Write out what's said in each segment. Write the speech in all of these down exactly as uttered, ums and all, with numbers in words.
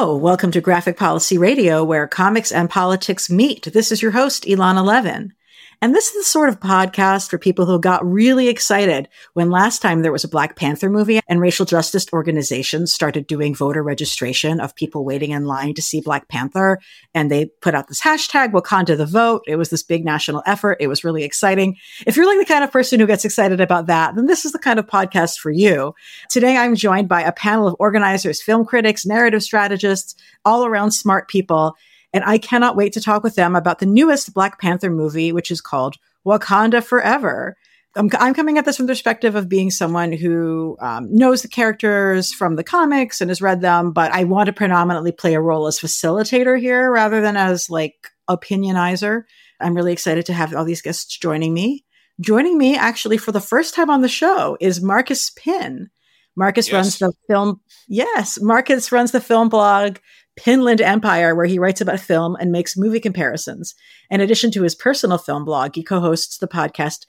Hello, welcome to Graphic Policy Radio, where comics and politics meet. This is your host, Elana Levin. And this is the sort of podcast for people who got really excited when last time there was a Black Panther movie and racial justice organizations started doing voter registration of people waiting in line to see Black Panther. And they put out this hashtag, Wakanda the Vote. It was this big national effort. It was really exciting. If you're like the kind of person who gets excited about that, then this is the kind of podcast for you. Today, I'm joined by a panel of organizers, film critics, narrative strategists, all around smart people. And I cannot wait to talk with them about the newest Black Panther movie, which is called Wakanda Forever. I'm, I'm coming at this from the perspective of being someone who um, knows the characters from the comics and has read them, but I want to predominantly play a role as facilitator here rather than as like opinionizer. I'm really excited to have all these guests joining me. Joining me actually for the first time on the show is Marcus Pinn. Marcus yes. runs the film. Yes, Marcus runs the film blog Pinnland Empire, where he writes about film and makes movie comparisons. In addition to his personal film blog, he co-hosts the podcast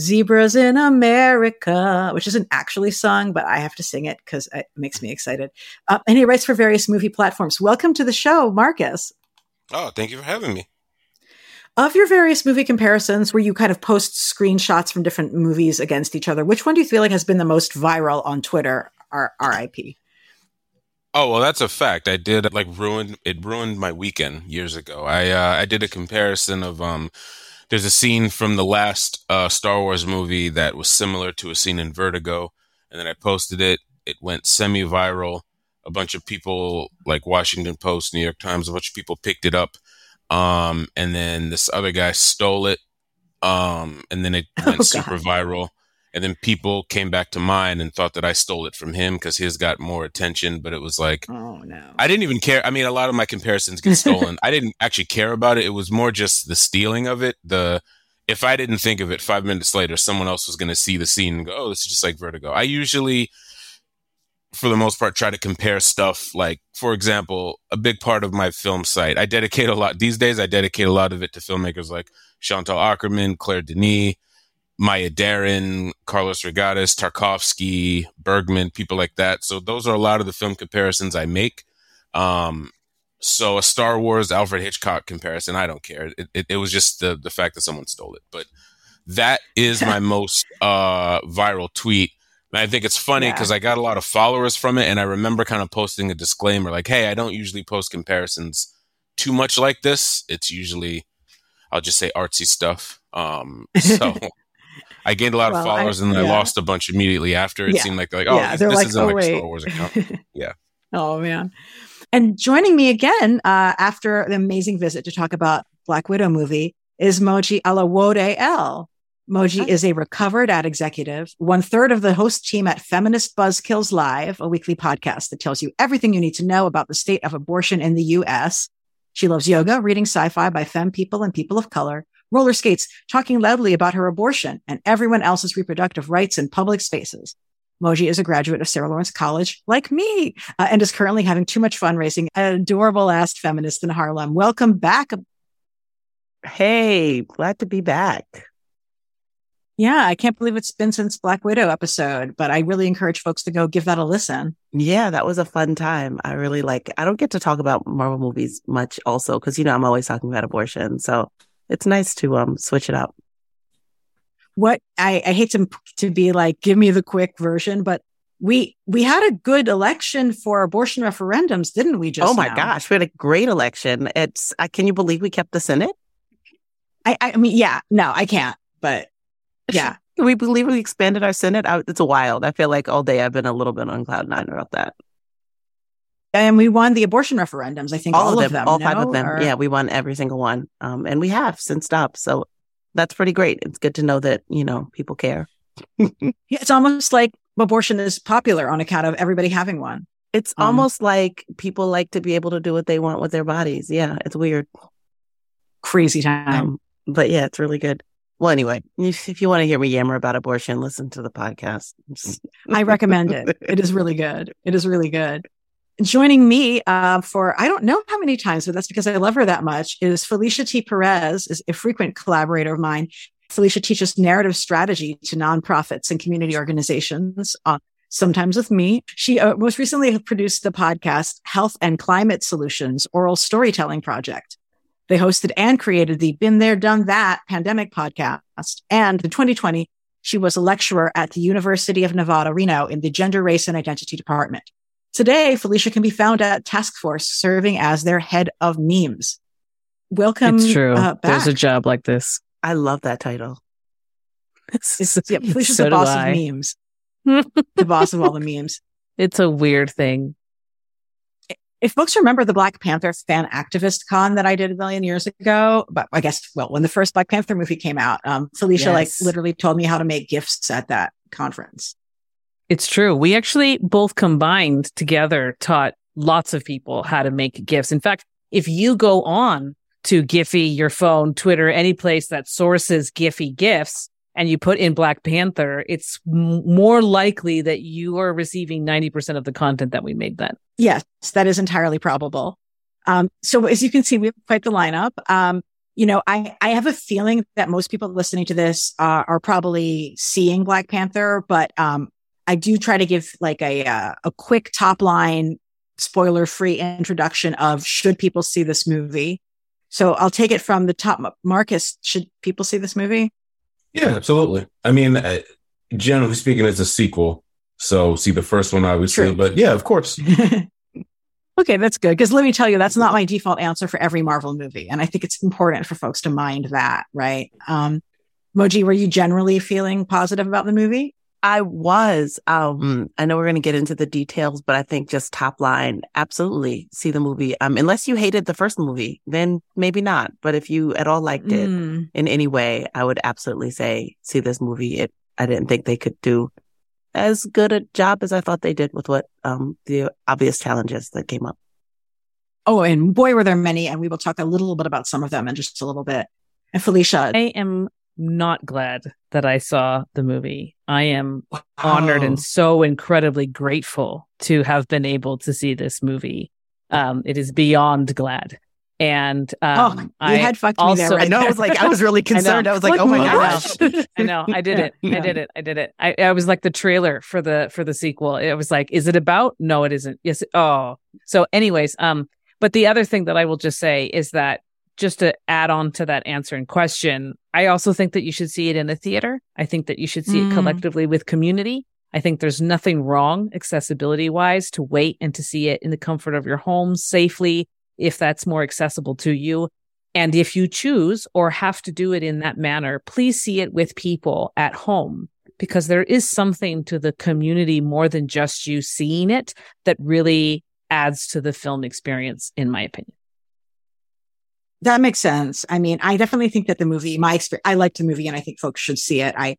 Zebras in America, which isn't actually sung, but I have to sing it because it makes me excited. Uh, and he writes for various movie platforms. Welcome to the show, Marcus. Oh, thank you for having me. Of your various movie comparisons, where you kind of post screenshots from different movies against each other, which one do you feel like has been the most viral on Twitter, R I P? Oh, well, that's a fact. I did like ruined it ruined my weekend years ago. I uh, I did a comparison of um there's a scene from the last uh, Star Wars movie that was similar to a scene in Vertigo, and then I posted it. It went semi-viral. A bunch of people like Washington Post, New York Times, a bunch of people picked it up. Um and then this other guy stole it. Um and then it went oh, super God. viral. And then people came back to mine and thought that I stole it from him because his got more attention. But it was like, oh no, I didn't even care. I mean, a lot of my comparisons get stolen. I didn't actually care about it. It was more just the stealing of it. The if I didn't think of it five minutes later, someone else was going to see the scene and go, oh, this is just like Vertigo. I usually, for the most part, try to compare stuff. Like, for example, a big part of my film site, I dedicate a lot. These days, I dedicate a lot of it to filmmakers like Chantal Ackerman, Claire Denis, Maya Deren, Carlos Regadas, Tarkovsky, Bergman, people like that. So those are a lot of the film comparisons I make. Um, so a Star Wars Alfred Hitchcock comparison, I don't care. It, it, it was just the, the fact that someone stole it. But that is my most uh, viral tweet. And I think it's funny because yeah. I got a lot of followers from it. And I remember kind of posting a disclaimer like, hey, I don't usually post comparisons too much like this. It's usually, I'll just say artsy stuff. Um, so... I gained a lot well, of followers I, and then yeah. I lost a bunch immediately after. It yeah. seemed like, like oh, yeah, this like, isn't oh, like wait. Star Wars account. Yeah. Oh, man. And joining me again uh, after an amazing visit to talk about Black Widow movie is Moji Alawode-El. Moji Hi. is a recovered ad executive, one third of the host team at Feminist Buzzkills Live, a weekly podcast that tells you everything you need to know about the state of abortion in the U S. She loves yoga, reading sci-fi by femme people and people of color, roller skates, talking loudly about her abortion and everyone else's reproductive rights in public spaces. Moji is a graduate of Sarah Lawrence College, like me, uh, and is currently having too much fun raising an adorable-ass feminist in Harlem. Welcome back. Hey, glad to be back. Yeah, I can't believe it's been since Black Widow episode, but I really encourage folks to go give that a listen. Yeah, that was a fun time. I really like, I don't get to talk about Marvel movies much also, because, you know, I'm always talking about abortion, so... It's nice to um switch it up. What I, I hate to to be like, give me the quick version, but we we had a good election for abortion referendums, didn't we? Just oh my now? gosh, we had a great election. It's I, can you believe we kept the Senate? I I mean yeah no I can't but yeah can we believe we expanded our Senate? I, it's wild. I feel like all day I've been a little bit on cloud nine about that. And we won the abortion referendums. I think all, all of them, them all no? five of them. Or... Yeah, we won every single one. Um, and we have since stopped. So that's pretty great. It's good to know that, you know, people care. yeah, it's almost like abortion is popular on account of everybody having one. It's um, almost like people like to be able to do what they want with their bodies. Yeah, it's weird. Crazy time. Um, but yeah, it's really good. Well, anyway, if, if you want to hear me yammer about abortion, listen to the podcast. I recommend it. It is really good. It is really good. Joining me uh, for, I don't know how many times, but that's because I love her that much, is Felicia T. Perez, is a frequent collaborator of mine. Felicia teaches narrative strategy to nonprofits and community organizations. Uh, sometimes with me. She uh, most recently produced the podcast Health and Climate Solutions Oral Storytelling Project. They hosted and created the Been There, Done That pandemic podcast. And in twenty twenty, she was a lecturer at the University of Nevada, Reno in the Gender, Race, and Identity Department. Today, Felicia can be found at Task Force serving as their head of memes. Welcome. It's true. Uh, back. There's a job like this. I love that title. It's, yeah, Felicia's so the boss of memes. The boss of all the memes. It's a weird thing. If folks remember the Black Panther fan activist con that I did a million years ago, but I guess, well, when the first Black Panther movie came out, um, Felicia yes. like literally told me how to make gifts at that conference. It's true. We actually both combined together taught lots of people how to make gifts. In fact, if you go on to Giphy, your phone, Twitter, any place that sources Giphy gifts, and you put in Black Panther, it's m- more likely that you are receiving ninety percent of the content that we made then. Yes, that is entirely probable. Um, so as you can see, we have quite the lineup. Um, you know, I, I have a feeling that most people listening to this uh, are probably seeing Black Panther, but um, I do try to give like a, uh, a quick top line, spoiler-free introduction of should people see this movie? So I'll take it from the top. Marcus, should people see this movie? Yeah, absolutely. I mean, uh, generally speaking, it's a sequel. So see the first one, obviously. True. But yeah, of course. Okay, that's good. Because let me tell you, that's not my default answer for every Marvel movie. And I think it's important for folks to mind that, right? Um, Moji, were you generally feeling positive about the movie? I was. Um, I know we're going to get into the details, but I think just top line, absolutely see the movie. Um, unless you hated the first movie, then maybe not. But if you at all liked it mm. in any way, I would absolutely say see this movie. It, I didn't think they could do as good a job as I thought they did with what um, the obvious challenges that came up. Oh, and boy, were there many. And we will talk a little bit about some of them in just a little bit. And Felicia. I am not glad that I saw the movie. I am wow. honored and so incredibly grateful to have been able to see this movie. Um, it is beyond glad. And um, oh, you I had fucked also, me there. Right? I know. I was like, I was really concerned. I, I was like, like, oh my gosh! I know. I did it. I did it. I did it. I, I was like the trailer for the for the sequel. It was like, is it about? No, it isn't. Yes. It, oh. So, anyways, um, but the other thing that I will just say is that, just to add on to that answer in question, I also think that you should see it in a theater. I think that you should see mm. it collectively with community. I think there's nothing wrong accessibility wise to wait and to see it in the comfort of your home safely, if that's more accessible to you. And if you choose or have to do it in that manner, please see it with people at home, because there is something to the community more than just you seeing it that really adds to the film experience, in my opinion. That makes sense. I mean, I definitely think that the movie, my experience, I liked the movie and I think folks should see it. I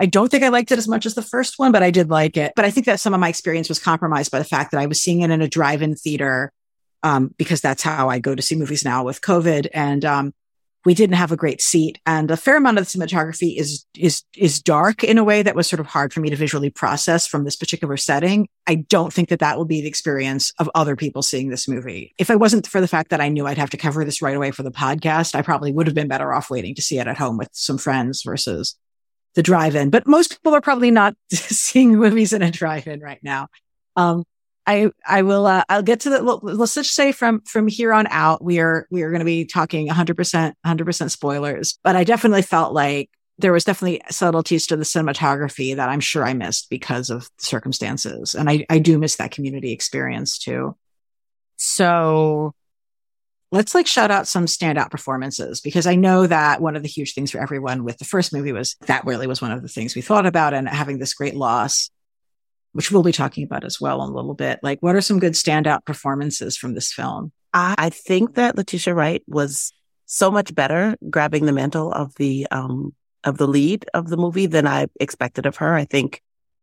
I don't think I liked it as much as the first one, but I did like it. But I think that some of my experience was compromised by the fact that I was seeing it in a drive-in theater um, because that's how I go to see movies now with COVID. And um, we didn't have a great seat. And a fair amount of the cinematography is is is dark in a way that was sort of hard for me to visually process from this particular setting. I don't think that that will be the experience of other people seeing this movie. If it wasn't for the fact that I knew I'd have to cover this right away for the podcast, I probably would have been better off waiting to see it at home with some friends versus the drive-in. But most people are probably not seeing movies in a drive-in right now. Um, I, I will, uh, I'll get to the, let's just say from, from here on out, we are, we are going to be talking one hundred percent, one hundred percent spoilers, but I definitely felt like there was definitely subtleties to the cinematography that I'm sure I missed because of circumstances. And I, I do miss that community experience too. So let's like shout out some standout performances, because I know that one of the huge things for everyone with the first movie was that really was one of the things we thought about, and having this great loss, which we'll be talking about as well in a little bit. Like, what are some good standout performances from this film? I think that Letitia Wright was so much better grabbing the mantle of the um, of the lead of the movie than I expected of her. I think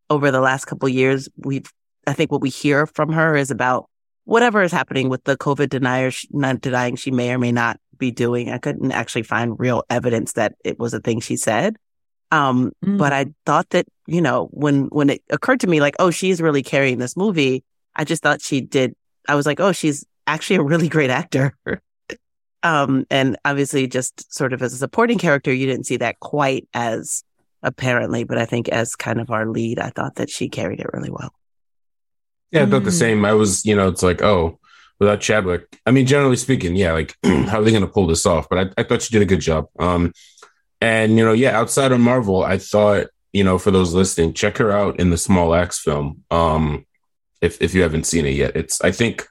over the last couple of years, we've I think what we hear from her is about whatever is happening with the COVID denier, not denying she may or may not be doing. I couldn't actually find real evidence that it was a thing she said. Um, mm. But I thought that, you know, when, when it occurred to me, like, oh, she's really carrying this movie. I just thought she did. I was like, oh, she's actually a really great actor. um, and obviously just sort of as a supporting character, you didn't see that quite as apparently. But I think as kind of our lead, I thought that she carried it really well. Yeah, I thought mm. the same. I was, you know, it's like, oh, without Chadwick. I mean, generally speaking, yeah, like, how are they going to pull this off? But I, I thought she did a good job. Um, and, you know, yeah, outside of Marvel, I thought, you know, for those listening, check her out in the Small Axe film. Um, if if you haven't seen it yet, it's, I think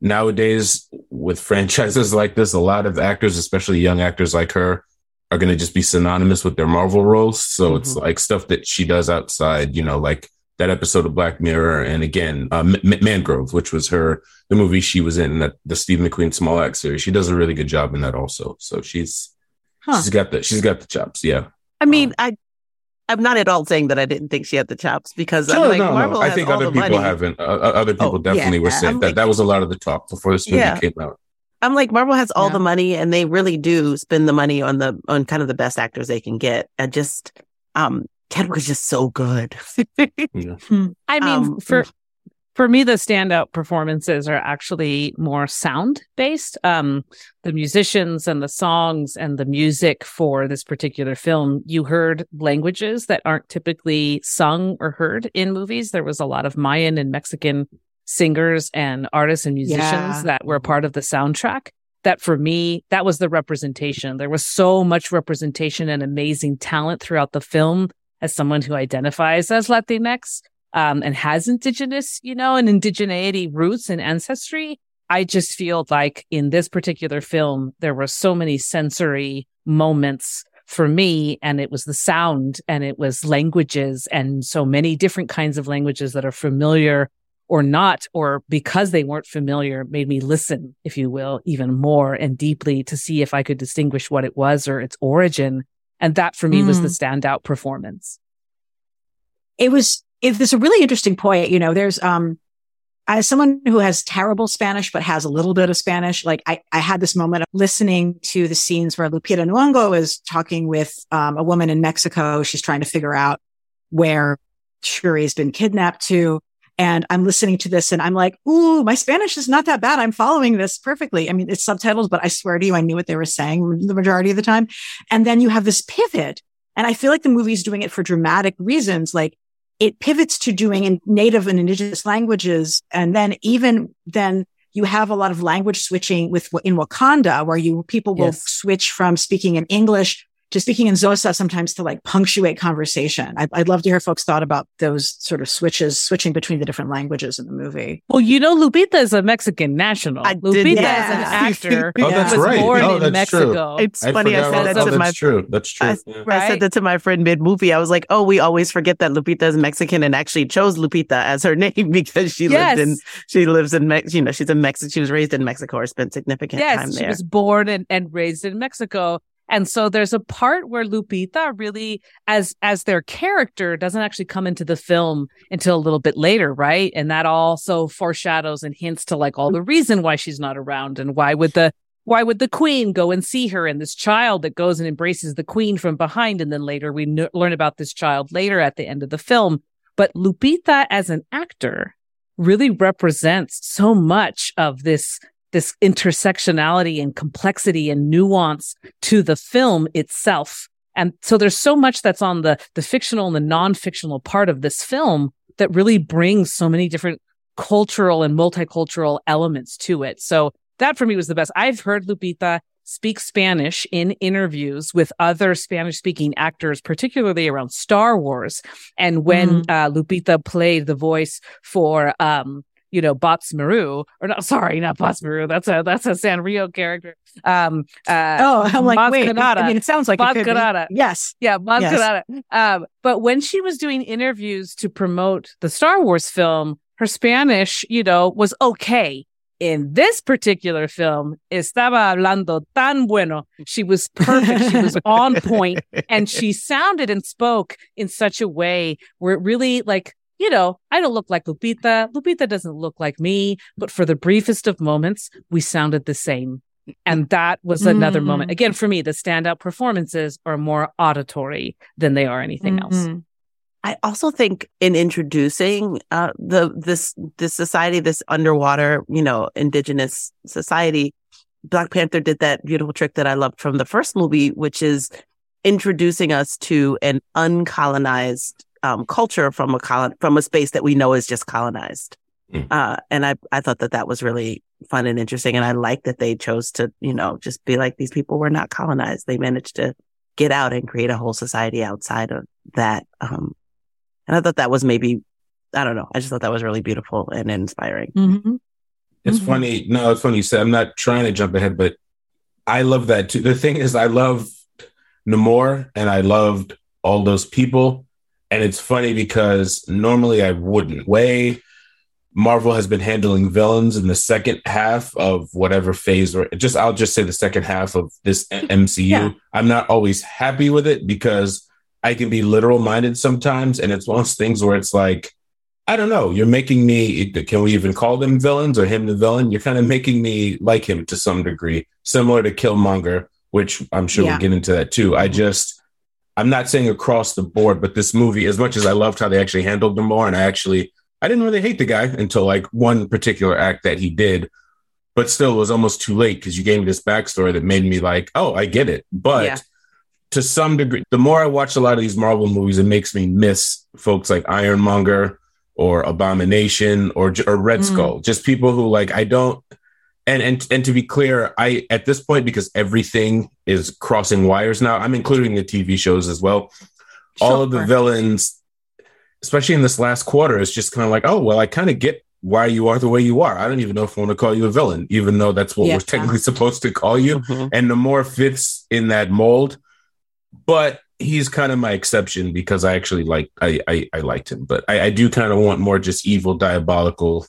nowadays with franchises like this, a lot of actors, especially young actors like her, are going to just be synonymous with their Marvel roles. So mm-hmm. it's like stuff that she does outside, you know, like that episode of Black Mirror. And again, uh, M- M- Mangrove, which was her, the movie she was in, that the Steve McQueen Small Axe series. She does a really good job in that also. So she's, huh. she's got the, she's got the chops. Yeah. I mean, um, I, I'm not at all saying that I didn't think she had the chops, because no, I'm like, no, Marvel no. I think other people money. haven't. Uh, other people oh, definitely yeah. were saying I'm that. Like, that was a lot of the talk before this movie yeah. came out. I'm like, Marvel has all yeah. the money, and they really do spend the money on the on kind of the best actors they can get. And just, um, Chadwick is just so good. yeah. I mean, um, for for me, the standout performances are actually more sound based. Um, the musicians and the songs and the music for this particular film, you heard languages that aren't typically sung or heard in movies. There was a lot of Mayan and Mexican singers and artists and musicians yeah. that were part of the soundtrack. That for me, that was the representation. There was so much representation and amazing talent throughout the film. As someone who identifies as Latinx, um, and has indigenous, you know, and indigeneity roots and ancestry, I just feel like in this particular film, there were so many sensory moments for me, and it was the sound, and it was languages, and so many different kinds of languages that are familiar or not, or because they weren't familiar, made me listen, if you will, even more and deeply to see if I could distinguish what it was or its origin. And that for me mm. was the standout performance. It was, it, there's a really interesting point. You know, there's, um, as someone who has terrible Spanish, but has a little bit of Spanish, like I, I had this moment of listening to the scenes where Lupita Nyong'o is talking with um, a woman in Mexico. She's trying to figure out where Shuri has been kidnapped to. And I'm listening to this and I'm like, ooh, my Spanish is not that bad. I'm following this perfectly. I mean, it's subtitles, but I swear to you, I knew what they were saying the majority of the time. And then you have this pivot. And I feel like the movie's doing it for dramatic reasons. Like it pivots to doing in native and indigenous languages. And then even then you have a lot of language switching with in Wakanda, where you people will yes. switch from speaking in English to speaking in Xhosa sometimes to like punctuate conversation. I'd, I'd love to hear folks' thought about those sort of switches, switching between the different languages in the movie. Well, you know, Lupita is a Mexican national. I Lupita did, yeah. is an actor. oh, that's was right. born oh, in that's Mexico. True. It's I funny. I said that oh, to that's my. That's true. That's true. I, yeah. I said that to my friend mid-movie. I was like, oh, we always forget that Lupita is Mexican, and actually chose Lupita as her name because she yes. lived in she lives in Mexico. You know, she's a Mexican. She was raised in Mexico or spent significant yes, time there. Yes, she was born and, and raised in Mexico. And so there's a part where Lupita really, as as their character, doesn't actually come into the film until a little bit later, right? And that also foreshadows and hints to like all the reason why she's not around, and why would the why would the queen go and see her, and this child that goes and embraces the queen from behind, and then later we n- learn about this child later at the end of the film. But Lupita as an actor really represents so much of this. this intersectionality and complexity and nuance to the film itself. And so there's so much that's on the, the fictional and the non-fictional part of this film that really brings so many different cultural and multicultural elements to it. So that for me was the best. I've heard Lupita speak Spanish in interviews with other Spanish-speaking actors, particularly around Star Wars. And when mm-hmm. uh, Lupita played the voice for... Um, you know, Bots Maru, or not, sorry, not Bots Maru. That's a, that's a Sanrio character. Um, uh, oh, I'm like, Maz wait, Kanata. I mean, it sounds like Maz it could Kanata. Be. Yes. Yeah, Maz yes. Um, but when she was doing interviews to promote the Star Wars film, her Spanish, you know, was okay. In this particular film, estaba hablando tan bueno. She was perfect. She was on point. And she sounded and spoke in such a way where it really, like, you know, I don't look like Lupita. Lupita doesn't look like me. But for the briefest of moments, we sounded the same. And that was another mm-hmm. moment. Again, for me, the standout performances are more auditory than they are anything mm-hmm. else. I also think in introducing uh, the this this society, this underwater, you know, indigenous society, Black Panther did that beautiful trick that I loved from the first movie, which is introducing us to an uncolonized um, culture from a colon- from a space that we know is just colonized. Mm. Uh, and I, I thought that that was really fun and interesting. And I like that they chose to, you know, just be like, these people were not colonized. They managed to get out and create a whole society outside of that. Um, and I thought that was maybe, I don't know. I just thought that was really beautiful and inspiring. Mm-hmm. It's mm-hmm. funny. No, it's funny you said, I'm not trying to jump ahead, but I love that too. The thing is, I love Namor and I loved all those people. And it's funny because normally I wouldn't. Way Marvel has been handling villains in the second half of whatever phase, or just, I'll just say the second half of this M C U. Yeah. I'm not always happy with it because I can be literal minded sometimes. And it's one of those things where it's like, I don't know, you're making me, can we even call them villains or him the villain? You're kind of making me like him to some degree, similar to Killmonger, which I'm sure yeah. we'll get into that too. I just, I'm not saying across the board, but this movie, as much as I loved how they actually handled them more, and I actually, I didn't really hate the guy until like one particular act that he did, but still it was almost too late because you gave me this backstory that made me like, oh, I get it. But yeah. to some degree, the more I watch a lot of these Marvel movies, it makes me miss folks like Ironmonger or Abomination or, or Red mm. Skull, just people who like, I don't, and, and, and to be clear, I, at this point, because everything is crossing wires now, I'm including the T V shows as well. Sure. All of the villains, especially in this last quarter, it's just kind of like, oh, well, I kind of get why you are the way you are. I don't even know if I want to call you a villain, even though that's what yeah, we're technically yeah. supposed to call you. Mm-hmm. And Namor fits in that mold. But he's kind of my exception because I actually like, I, I, I liked him. But I, I do kind of want more just evil, diabolical,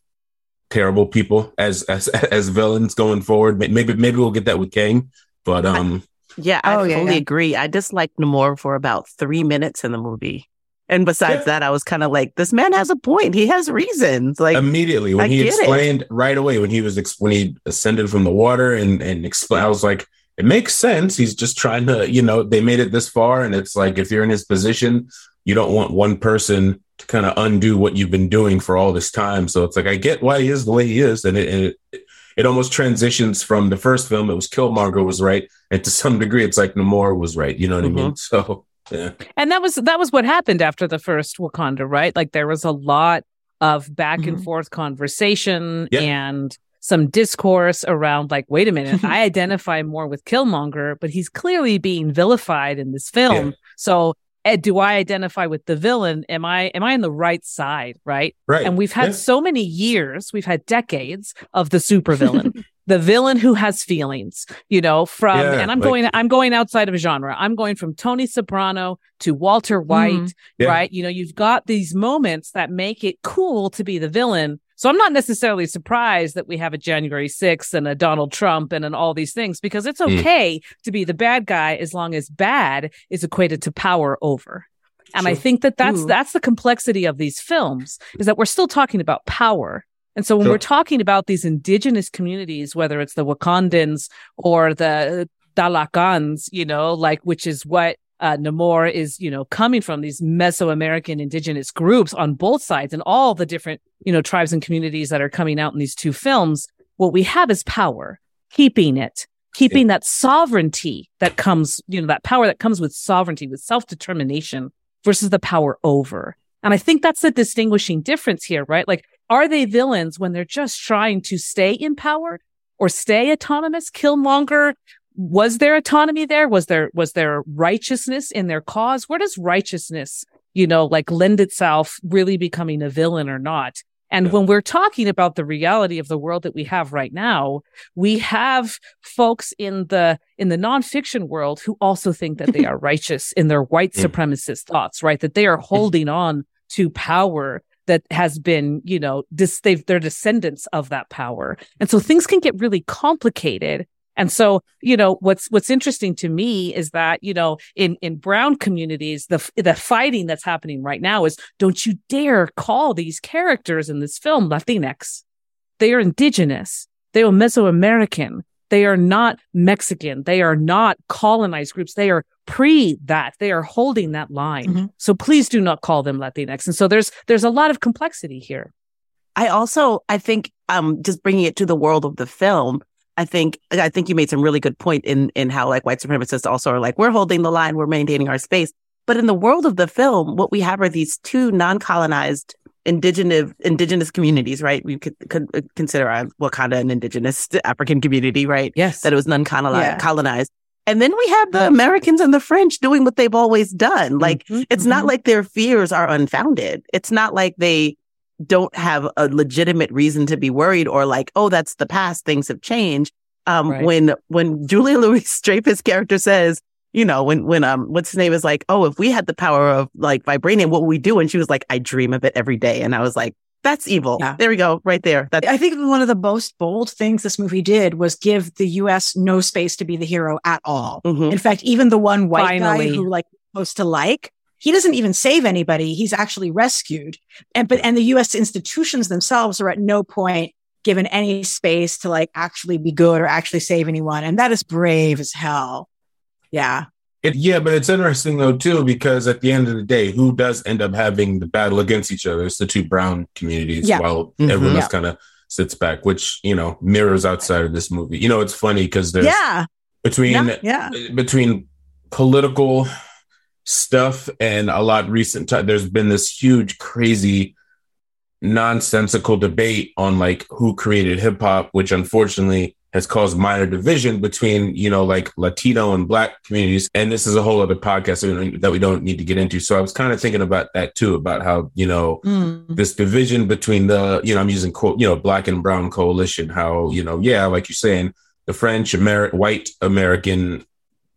terrible people as as as villains going forward. Maybe maybe we'll get that with Kang. But um, I, yeah, I oh, fully yeah, yeah. agree. I disliked Namor for about three minutes in the movie. And besides yeah. that, I was kind of like, this man has a point. He has reasons. Like immediately when I he explained it. right away when he was ex- when he ascended from the water and and explained, I was like, it makes sense. He's just trying to, you know, they made it this far, and it's like if you're in his position, you don't want one person to kind of undo what you've been doing for all this time. So it's like I get why he is the way he is, and it and it, it almost transitions from the first film. It was Killmonger was right, and to some degree, it's like Namor was right. You know what mm-hmm. I mean? So. Yeah. And that was that was what happened after the first Wakanda, right? Like there was a lot of back mm-hmm. and forth conversation yep. and some discourse around like, wait a minute, I identify more with Killmonger, but he's clearly being vilified in this film. Yeah. So Ed, do I identify with the villain? Am I am I on the right side, right? Right. And we've had yeah. so many years, we've had decades of the supervillain. The villain who has feelings, you know, from yeah, and I'm like, going I'm going outside of genre. I'm going from Tony Soprano to Walter White. Mm-hmm. Yeah. Right. You know, you've got these moments that make it cool to be the villain. So I'm not necessarily surprised that we have a January sixth and a Donald Trump and, and all these things, because it's OK mm. to be the bad guy as long as bad is equated to power over. And sure. I think that that's Ooh. that's the complexity of these films, is that we're still talking about power. And so when sure. we're talking about these indigenous communities, whether it's the Wakandans or the Talakans, you know, like, which is what uh, Namor is, you know, coming from, these Mesoamerican indigenous groups on both sides and all the different, you know, tribes and communities that are coming out in these two films, what we have is power, keeping it, keeping yeah. that sovereignty that comes, you know, that power that comes with sovereignty, with self-determination versus the power over. And I think that's the distinguishing difference here, right? Like, are they villains when they're just trying to stay in power or stay autonomous? Killmonger, was there autonomy there? Was there was there righteousness in their cause? Where does righteousness, you know, like lend itself really becoming a villain or not? And yeah. when we're talking about the reality of the world that we have right now, we have folks in the in the nonfiction world who also think that they are righteous in their white supremacist thoughts, right? That they are holding on to power that has been, you know, dis- they've, they're descendants of that power. And so things can get really complicated. And so, you know, what's what's interesting to me is that, you know, in, in brown communities, the the fighting that's happening right now is, don't you dare call these characters in this film Latinx. They are indigenous. They are Mesoamerican. They are not Mexican. They are not colonized groups. They are pre that. They are holding that line. Mm-hmm. So please do not call them Latinx. And so there's there's a lot of complexity here. I also, I think, um, just bringing it to the world of the film, I think I think you made some really good point in in how like white supremacists also are like, we're holding the line, we're maintaining our space. But in the world of the film, what we have are these two non-colonized indigenous indigenous communities, right? We could, could consider Wakanda an indigenous African community, right? Yes. That it was non-colonized. Yeah. And then we have the Americans and the French doing what they've always done. Like, mm-hmm, it's mm-hmm. not like their fears are unfounded. It's not like they don't have a legitimate reason to be worried or like, oh, that's the past. Things have changed. Um, right. When when Julia Louis-Dreyfus' character says, you know, when when um what's his name is like, oh, if we had the power of like vibranium, what would we do? And she was like, I dream of it every day. And I was like, that's evil. Yeah. There we go. Right there. That's- I think one of the most bold things this movie did was give the U S no space to be the hero at all. Mm-hmm. In fact, even the one white Finally. guy who like supposed to like, he doesn't even save anybody. He's actually rescued. And, but, and the U S institutions themselves are at no point given any space to like actually be good or actually save anyone. And that is brave as hell. Yeah. It, yeah, but it's interesting, though, too, because at the end of the day, who does end up having the battle against each other? It's the two brown communities, yeah. while mm-hmm. everyone else yeah. kind of sits back, which, you know, mirrors outside of this movie. You know, it's funny because there's yeah. between yeah. Yeah. between political stuff and a lot recent time, there's been this huge, crazy, nonsensical debate on, like, who created hip hop, which unfortunately has caused minor division between, you know, like Latino and Black communities. And this is a whole other podcast that we don't need to get into. So I was kind of thinking about that too, about how, you know, mm. this division between the, you know, I'm using quote, you know, Black and brown coalition, how, you know, yeah, like you're saying, the French, Ameri- white American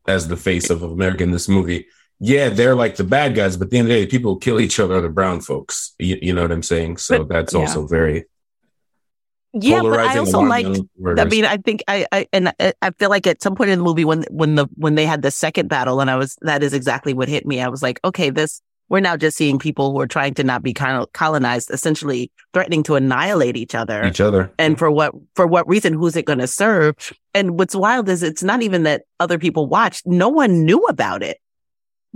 as the face of America in this movie. Yeah, they're like the bad guys, but at the end of the day, people who kill each other are the brown folks. You, you know what I'm saying? So but, that's yeah. also very... Yeah, but I also like, I mean, I think I, I and I, I feel like at some point in the movie when when the when they had the second battle and I was that is exactly what hit me. I was like, OK, this we're now just seeing people who are trying to not be colonized, essentially threatening to annihilate each other. Each other. And for what for what reason? Who's it going to serve? And what's wild is it's not even that other people watched. No one knew about it.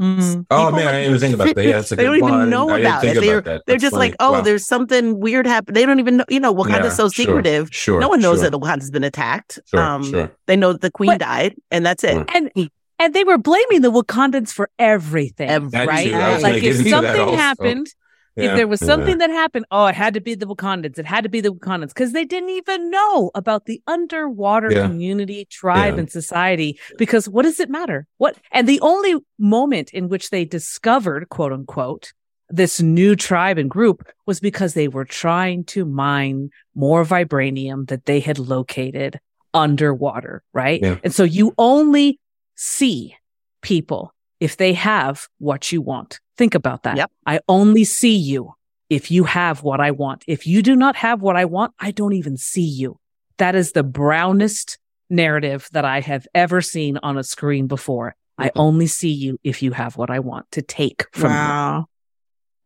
Mm-hmm. Oh man, like, I didn't even think about that. Yeah, that's a they good don't even know I about it. They're, about that. They're just funny. Like, oh, wow. There's something weird happening. They don't even know, you know, Wakanda's yeah, so secretive. Sure, sure, no one knows sure. that Wakanda's been attacked. Sure, um, sure. They know the queen but, died, and that's it. And and they were blaming the Wakandans for everything, that right? Yeah. Like if something happened, oh. yeah. if there was something yeah. that happened, oh, it had to be the Wakandans. It had to be the Wakandans because they didn't even know about the underwater yeah. community, tribe, yeah. and society. Because what does it matter? What and the only moment in which they discovered, quote unquote, this new tribe and group was because they were trying to mine more vibranium that they had located underwater, right? Yeah. And so you only see people if they have what you want. Think about that. Yep. I only see you if you have what I want. If you do not have what I want, I don't even see you. That is the brownest narrative that I have ever seen on a screen before. I only see you if you have what I want to take from wow.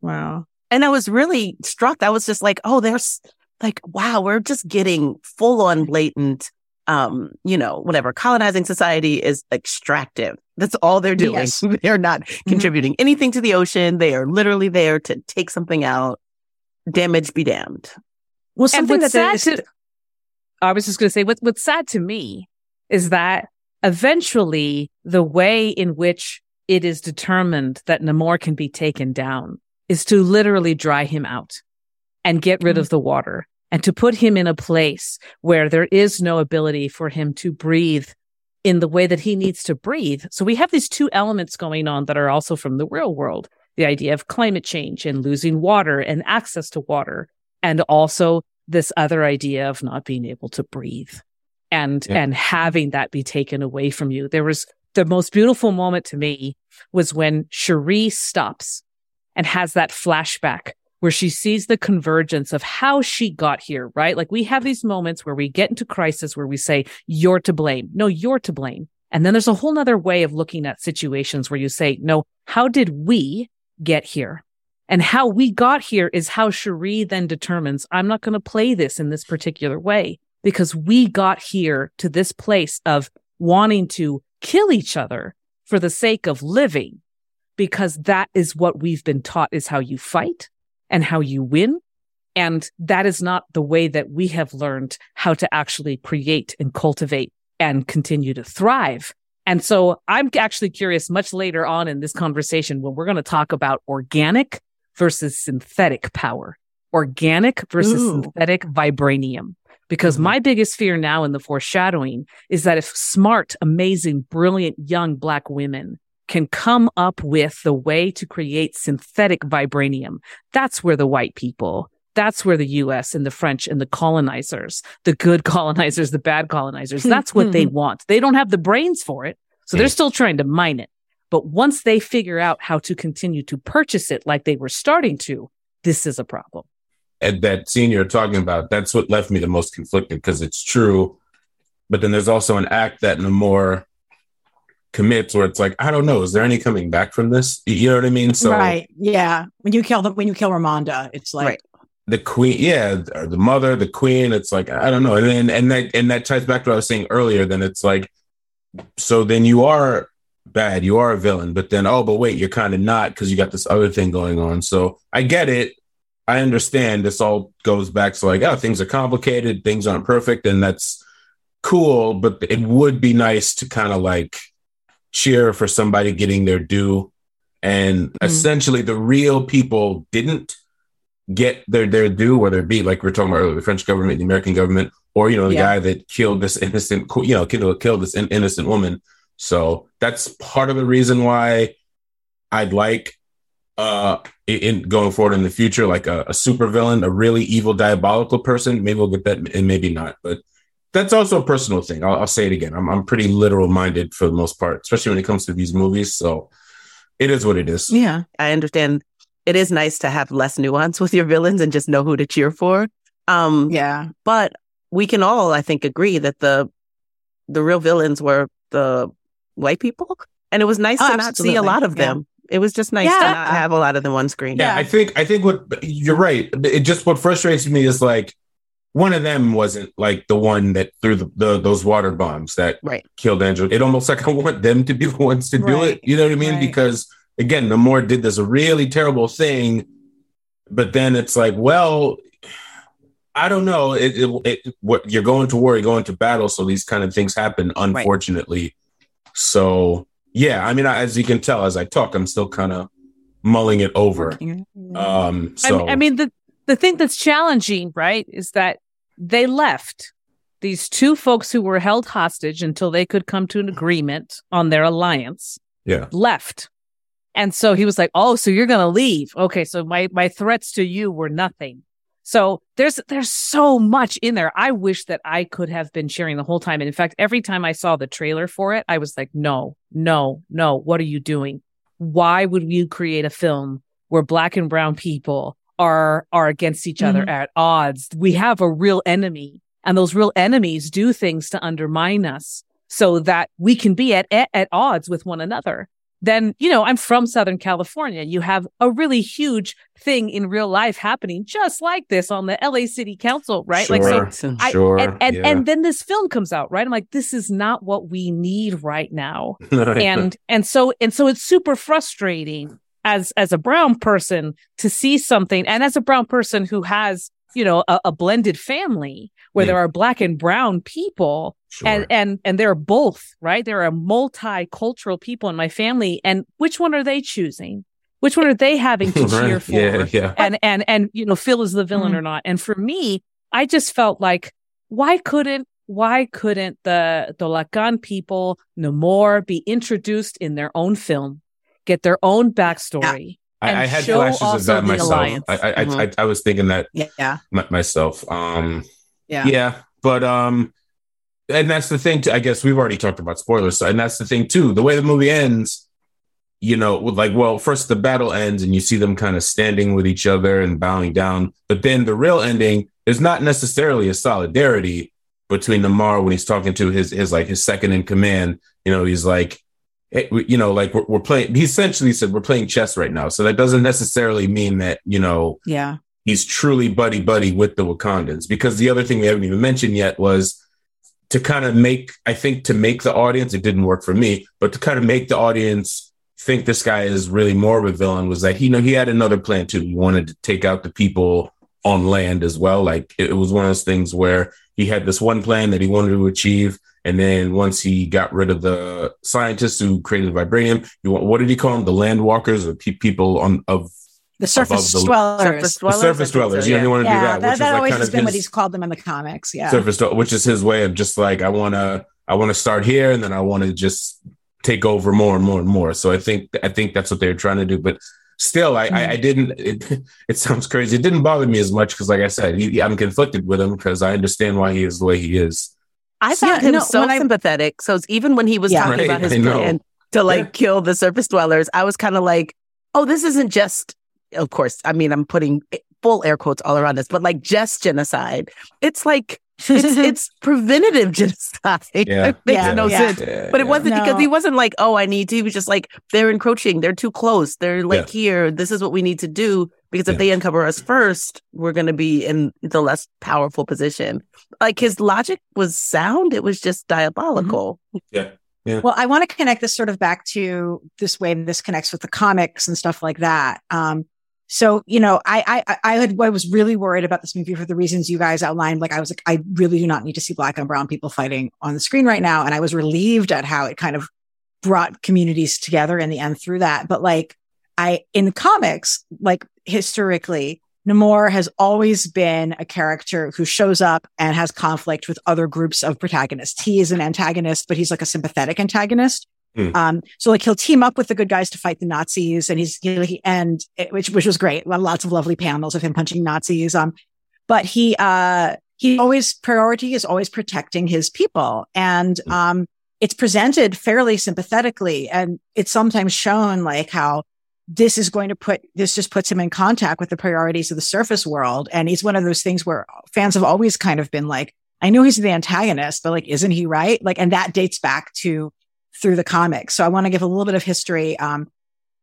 you. Wow. And I was really struck. I was just like, oh, there's like, wow, we're just getting full on blatant, um, you know, whatever. Colonizing society is extractive. That's all they're doing. Yes. They're not contributing mm-hmm. anything to the ocean. They are literally there to take something out. Damage be damned. Well, something that's sad is, to, I was just going to say, what, what's sad to me is that eventually, the way in which it is determined that Namor can be taken down is to literally dry him out and get rid mm-hmm. of the water and to put him in a place where there is no ability for him to breathe in the way that he needs to breathe. So we have these two elements going on that are also from the real world, the idea of climate change and losing water and access to water, and also this other idea of not being able to breathe. And yeah. and having that be taken away from you. There was the most beautiful moment to me was when Shuri stops and has that flashback where she sees the convergence of how she got here, right? Like we have these moments where we get into crisis where we say, you're to blame. No, you're to blame. And then there's a whole nother way of looking at situations where you say, no, how did we get here? And how we got here is how Shuri then determines, I'm not going to play this in this particular way. Because we got here to this place of wanting to kill each other for the sake of living, because that is what we've been taught is how you fight and how you win. And that is not the way that we have learned how to actually create and cultivate and continue to thrive. And so I'm actually curious much later on in this conversation when we're going to talk about organic versus synthetic power, organic versus Ooh. synthetic vibranium. Because mm-hmm. my biggest fear now in the foreshadowing is that if smart, amazing, brilliant, young Black women can come up with the way to create synthetic vibranium, that's where the white people, that's where the U S and the French and the colonizers, the good colonizers, the bad colonizers, that's what they want. They don't have the brains for it, so they're still trying to mine it. But once they figure out how to continue to purchase it like they were starting to, this is a problem. And that scene you're talking about, that's what left me the most conflicted, because it's true. But then there's also an act that Namor commits where it's like, I don't know, is there any coming back from this? You know what I mean? So right. Yeah. When you kill them, when you kill Ramonda, it's like right. the queen. Yeah. Or the mother, the queen. It's like, I don't know. And then, and that, and that ties back to what I was saying earlier. Then it's like, so then you are bad. You are a villain, but then, oh, but wait, you're kind of not, because you got this other thing going on. So I get it. I understand this all goes back to like, oh, things are complicated, things aren't perfect, and that's cool, but it would be nice to kind of like cheer for somebody getting their due. And mm-hmm. essentially the real people didn't get their, their due, whether it be like we were talking about earlier, the French government, the American government, or, you know, the yeah. guy that killed this innocent, you know, killed, killed this in- innocent woman. So that's part of the reason why I'd like, uh in going forward in the future, like a, a super villain, a really evil, diabolical person. Maybe we'll get that, and maybe not. But that's also a personal thing. I'll, I'll say it again. I'm I'm pretty literal minded for the most part, especially when it comes to these movies. So it is what it is. Yeah, I understand. It is nice to have less nuance with your villains and just know who to cheer for. Um, yeah, but we can all, I think, agree that the the real villains were the white people, and it was nice oh, to not absolutely. see a lot of yeah. them. It was just nice yeah. to not have a lot of them on screen. Yeah, yeah, I think I think what you're right. It just what frustrates me is like one of them wasn't like the one that threw the, the those water bombs that right. killed Angela. It almost like I want them to be the ones to right. do it. You know what I mean? Right. Because again, Namor did this really terrible thing, but then it's like, well, I don't know. It, it, it what you're going to war, you're going to battle, so these kind of things happen, unfortunately. Right. So. Yeah, I mean, as you can tell, as I talk, I'm still kind of mulling it over. Um, so I, I mean, the, the thing that's challenging, right, is that they left these two folks who were held hostage until they could come to an agreement on their alliance. Yeah, left. And so he was like, oh, so you're going to leave. OK, so my my threats to you were nothing. So there's there's so much in there. I wish that I could have been sharing the whole time. And in fact, every time I saw the trailer for it, I was like, no, no, no. What are you doing? Why would you create a film where Black and brown people are are against each other mm-hmm. at odds? We have a real enemy, and those real enemies do things to undermine us so that we can be at at, at odds with one another. Then, you know, I'm from Southern California. You have a really huge thing in real life happening just like this on the L A City Council, right? Sure, like, so I, sure, and, and, yeah. and then this film comes out, right? I'm like, this is not what we need right now. and and so and so it's super frustrating as as a brown person to see something, and as a brown person who has, you know, a, a blended family where yeah. there are Black and brown people. Sure. And, and and they're both, right? There are multicultural people in my family. And which one are they choosing? Which one are they having to cheer for? Yeah, yeah. And, and, and, you know, Phil is the villain mm-hmm. or not. And for me, I just felt like, why couldn't, why couldn't the, the Lacan people, Namor, be introduced in their own film, get their own backstory? Yeah. I, I had flashes of that myself. I I, mm-hmm. I I was thinking that yeah. myself. Um, yeah. Yeah. But, um, and that's the thing, too, I guess we've already talked about spoilers. So, and that's the thing, too. The way the movie ends, you know, with like, well, first the battle ends and you see them kind of standing with each other and bowing down. But then the real ending is not necessarily a solidarity between Namor when he's talking to his, his like his second in command. You know, he's like, hey, we, you know, like we're, we're playing. He essentially said, we're playing chess right now. So that doesn't necessarily mean that, you know, yeah, he's truly buddy buddy with the Wakandans, because the other thing we haven't even mentioned yet was, to kind of make, I think to make the audience, it didn't work for me, but to kind of make the audience think this guy is really more of a villain was that he, you know, he had another plan too. He wanted to take out the people on land as well. Like it was one of those things where he had this one plan that he wanted to achieve. And then once he got rid of the scientists who created the vibranium, you want, what did he call them? The land walkers or pe- people on of the surface the, dwellers. Surface dwellers. The surface dwellers. So, yeah. You don't want to yeah, do that. That, which that is always like kind has been his, what he's called them in the comics. Yeah. Surface, which is his way of just like, I want to, I want to start here and then I want to just take over more and more and more. So I think, I think that's what they're trying to do. But still, I, mm-hmm. I, I didn't, it, it sounds crazy. It didn't bother me as much. Cause like I said, he, I'm conflicted with him because I understand why he is the way he is. I found yeah, him no, so sympathetic. I, so even when he was yeah, talking right, about his plan to like yeah. kill the surface dwellers, I was kind of like, oh, this isn't just, of course, I mean, I'm putting full air quotes all around this, but like just genocide. It's like, it's, it's preventative genocide. Yeah. It makes yeah. no yeah. sense. Yeah, but it wasn't no. because he wasn't like, oh, I need to. He was just like, they're encroaching. They're too close. They're like yeah. here. This is what we need to do. Because if yeah. they uncover us first, we're going to be in the less powerful position. Like his logic was sound. It was just diabolical. Mm-hmm. Yeah. yeah. Well, I want to connect this sort of back to this way this connects with the comics and stuff like that. Um, so, you know, I, I, I, had, I was really worried about this movie for the reasons you guys outlined. Like I was like, I really do not need to see black and brown people fighting on the screen right now. And I was relieved at how it kind of brought communities together in the end through that. But like, I, in the comics, like historically, Namor has always been a character who shows up and has conflict with other groups of protagonists. He is an antagonist, but he's like a sympathetic antagonist. Mm. Um, so like he'll team up with the good guys to fight the Nazis, and he's, he, he and it, which, which was great. Lots of lovely panels of him punching Nazis. Um, but he, uh, he always priority is always protecting his people. And, mm. um, it's presented fairly sympathetically, and it's sometimes shown like how this is going to put, this just puts him in contact with the priorities of the surface world. And he's one of those things where fans have always kind of been like, I know he's the antagonist, but like, isn't he right? Like, and that dates back to through the comics. So I want to give a little bit of history. Um,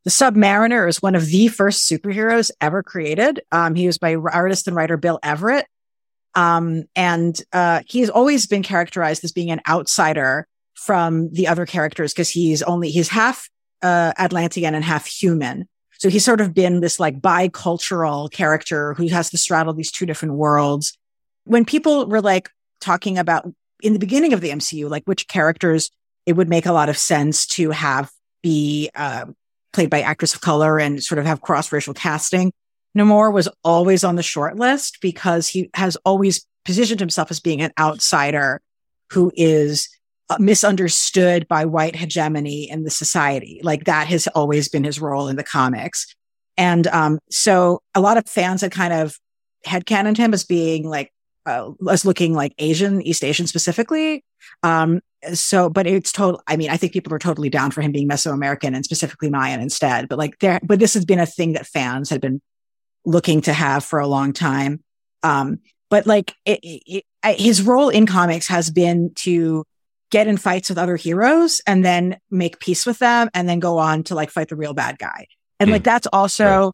the Submariner is one of the first superheroes ever created. Um, he was by artist and writer Bill Everett. Um, and, uh, he's always been characterized as being an outsider from the other characters because he's only, he's half Uh, Atlantean and half human. So he's sort of been this like bicultural character who has to straddle these two different worlds. When people were like talking about in the beginning of the M C U, like which characters it would make a lot of sense to have be uh, played by actors of color and sort of have cross-racial casting, Namor was always on the short list because he has always positioned himself as being an outsider who is misunderstood by white hegemony in the society. Like that has always been his role in the comics. And um, so a lot of fans had kind of headcanoned him as being like, uh, as looking like Asian, East Asian specifically. Um, so, but it's total, I mean, I think people were totally down for him being Mesoamerican and specifically Mayan instead. But like there, but this has been a thing that fans had been looking to have for a long time. Um, but like it, it, it, his role in comics has been to get in fights with other heroes and then make peace with them and then go on to like fight the real bad guy. And mm. like, that's also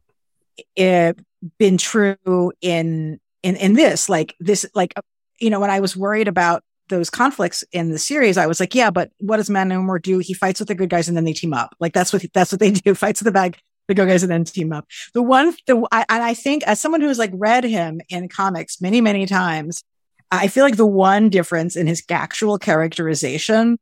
right. it, been true in, in, in this, like this, like, you know, when I was worried about those conflicts in the series, I was like, yeah, but what does Namor do? He fights with the good guys and then they team up. Like that's what, that's what they do. Fights with the bad, the good guys and then team up. The one, the, I, and I think as someone who's like read him in comics many, many times, I feel like the one difference in his actual characterization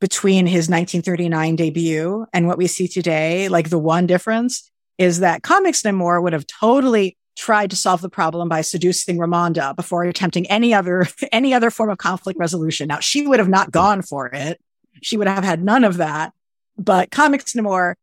between his nineteen thirty-nine debut and what we see today, like the one difference is that comics Namor would have totally tried to solve the problem by seducing Ramonda before attempting any other, any other form of conflict resolution. Now, she would have not gone for it. She would have had none of that. But comics Namor,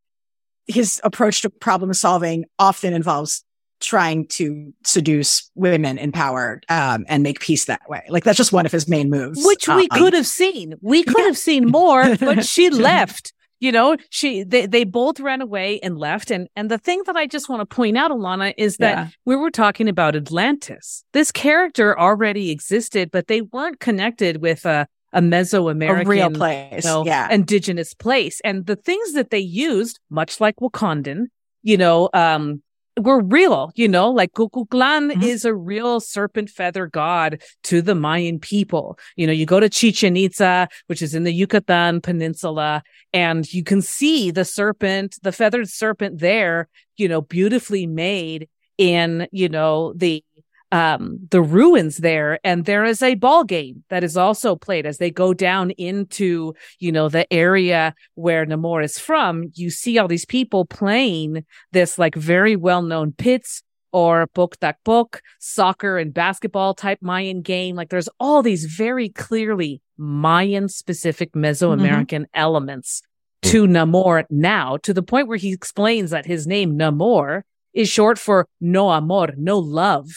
his approach to problem solving often involves trying to seduce women in power um, and make peace that way. Like that's just one of his main moves. Which we um, could have seen. We could yeah. have seen more, but she left. You know, she they, they both ran away and left. And and the thing that I just want to point out, Elana, is that yeah. we were talking about Atlantis. This character already existed, but they weren't connected with a, a Mesoamerican, a real place. You know, yeah. indigenous place. And the things that they used, much like Wakandan, you know, um, We're real, you know, like Kukulkan mm-hmm. is a real serpent feather god to the Mayan people. You know, you go to Chichen Itza, which is in the Yucatan Peninsula, and you can see the serpent, the feathered serpent there, you know, beautifully made in, you know, the um, the ruins there. And there is a ball game that is also played as they go down into, you know, the area where Namor is from. You see all these people playing this like very well-known pits or pok tak pok, soccer and basketball type Mayan game. Like there's all these very clearly Mayan specific Mesoamerican mm-hmm. elements to Namor now, to the point where he explains that his name Namor is short for no amor, no love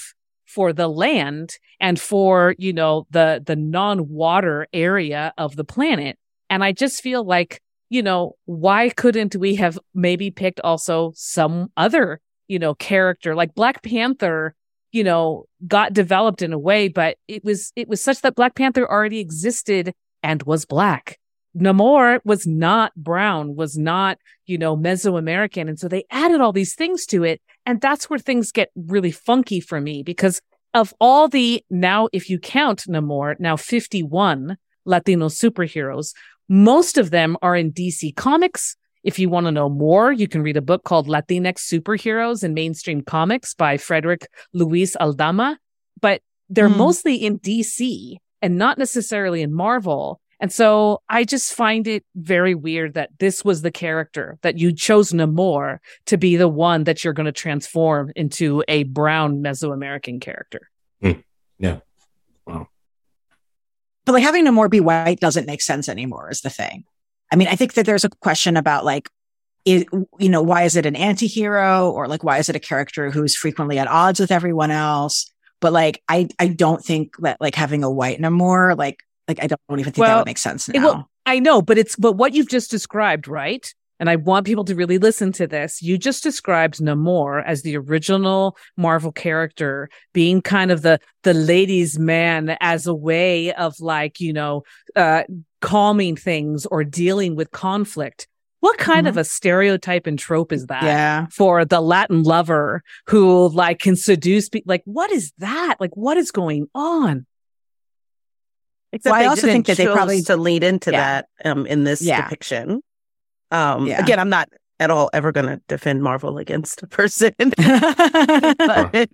for the land and for, you know, the, the non-water area of the planet. And I just feel like, you know, why couldn't we have maybe picked also some other, you know, character like Black Panther, you know, got developed in a way, but it was, it was such that Black Panther already existed and was Black. Namor was not brown, was not, you know, Mesoamerican. And so they added all these things to it. And that's where things get really funky for me, because of all the, now, if you count Namor, now fifty-one Latino superheroes, most of them are in D C Comics. If you want to know more, you can read a book called Latinx Superheroes in Mainstream Comics by Frederick Luis Aldama. But they're mm. mostly in D C and not necessarily in Marvel. And so I just find it very weird that this was the character that you chose Namor to be the one that you're going to transform into a brown Mesoamerican character. Mm. Yeah. Wow. But like having Namor be white doesn't make sense anymore is the thing. I mean, I think that there's a question about like, is, you know, why is it an anti-hero or like, why is it a character who's frequently at odds with everyone else? But like, I, I don't think that like having a white Namor, like, Like, I don't even think well, that would make sense now. It, well, I know, but it's but what you've just described, right? And I want people to really listen to this. You just described Namor as the original Marvel character being kind of the the ladies' man as a way of like, you know, uh, calming things or dealing with conflict. What kind mm-hmm. of a stereotype and trope is that yeah. for the Latin lover who like can seduce people? Like, what is that? Like, what is going on? Except well, I also think that they probably to lead into yeah. that um, in this yeah. depiction. Um, yeah. Again, I'm not at all ever going to defend Marvel against a person, but,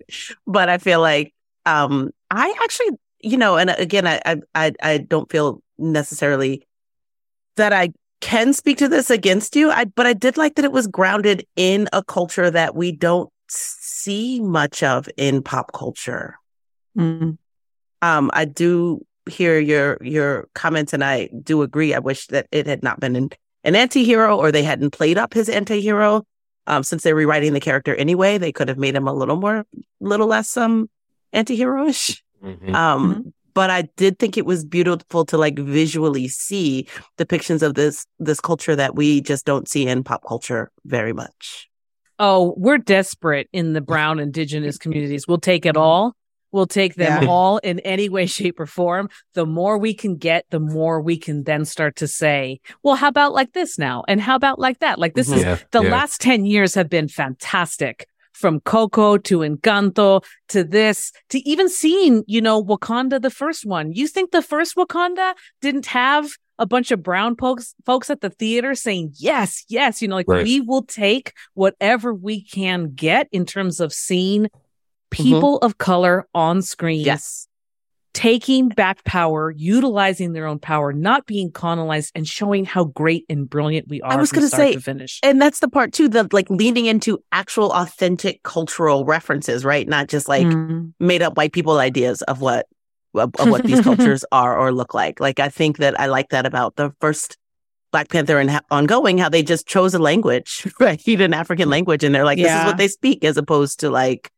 but I feel like um, I actually, you know, and again, I, I I don't feel necessarily that I can speak to this against you. I but I did like that it was grounded in a culture that we don't see much of in pop culture. Mm. Um, I do. Hear your your comments, and I do agree. I wish that it had not been an, an anti-hero, or they hadn't played up his anti-hero. Um, since they're rewriting the character anyway, they could have made him a little more, little less um anti-hero-ish. Mm-hmm. Um, mm-hmm. But I did think it was beautiful to like visually see depictions of this this culture that we just don't see in pop culture very much. Oh, we're desperate in the brown indigenous communities. We'll take it all. We'll take them yeah. all in any way, shape, or form. The more we can get, the more we can then start to say, well, how about like this now? And how about like that? Like this mm-hmm. is yeah, the yeah. last ten years have been fantastic, from Coco to Encanto to this, to even seeing, you know, Wakanda, the first one. You think the first Wakanda didn't have a bunch of brown folks, folks at the theater saying, yes, yes, you know, like right. we will take whatever we can get in terms of seeing people mm-hmm. of color on screen, yes, taking back power, utilizing their own power, not being colonized, and showing how great and brilliant we are. I was going to say, finish. And that's the part too, the like leaning into actual authentic cultural references, right? Not just like mm-hmm. made up white people ideas of what of, of what these cultures are or look like. Like I think that I like that about the first Black Panther and ha- ongoing, how they just chose a language, right? An African language, and they're like, yeah. this is what they speak, as opposed to like.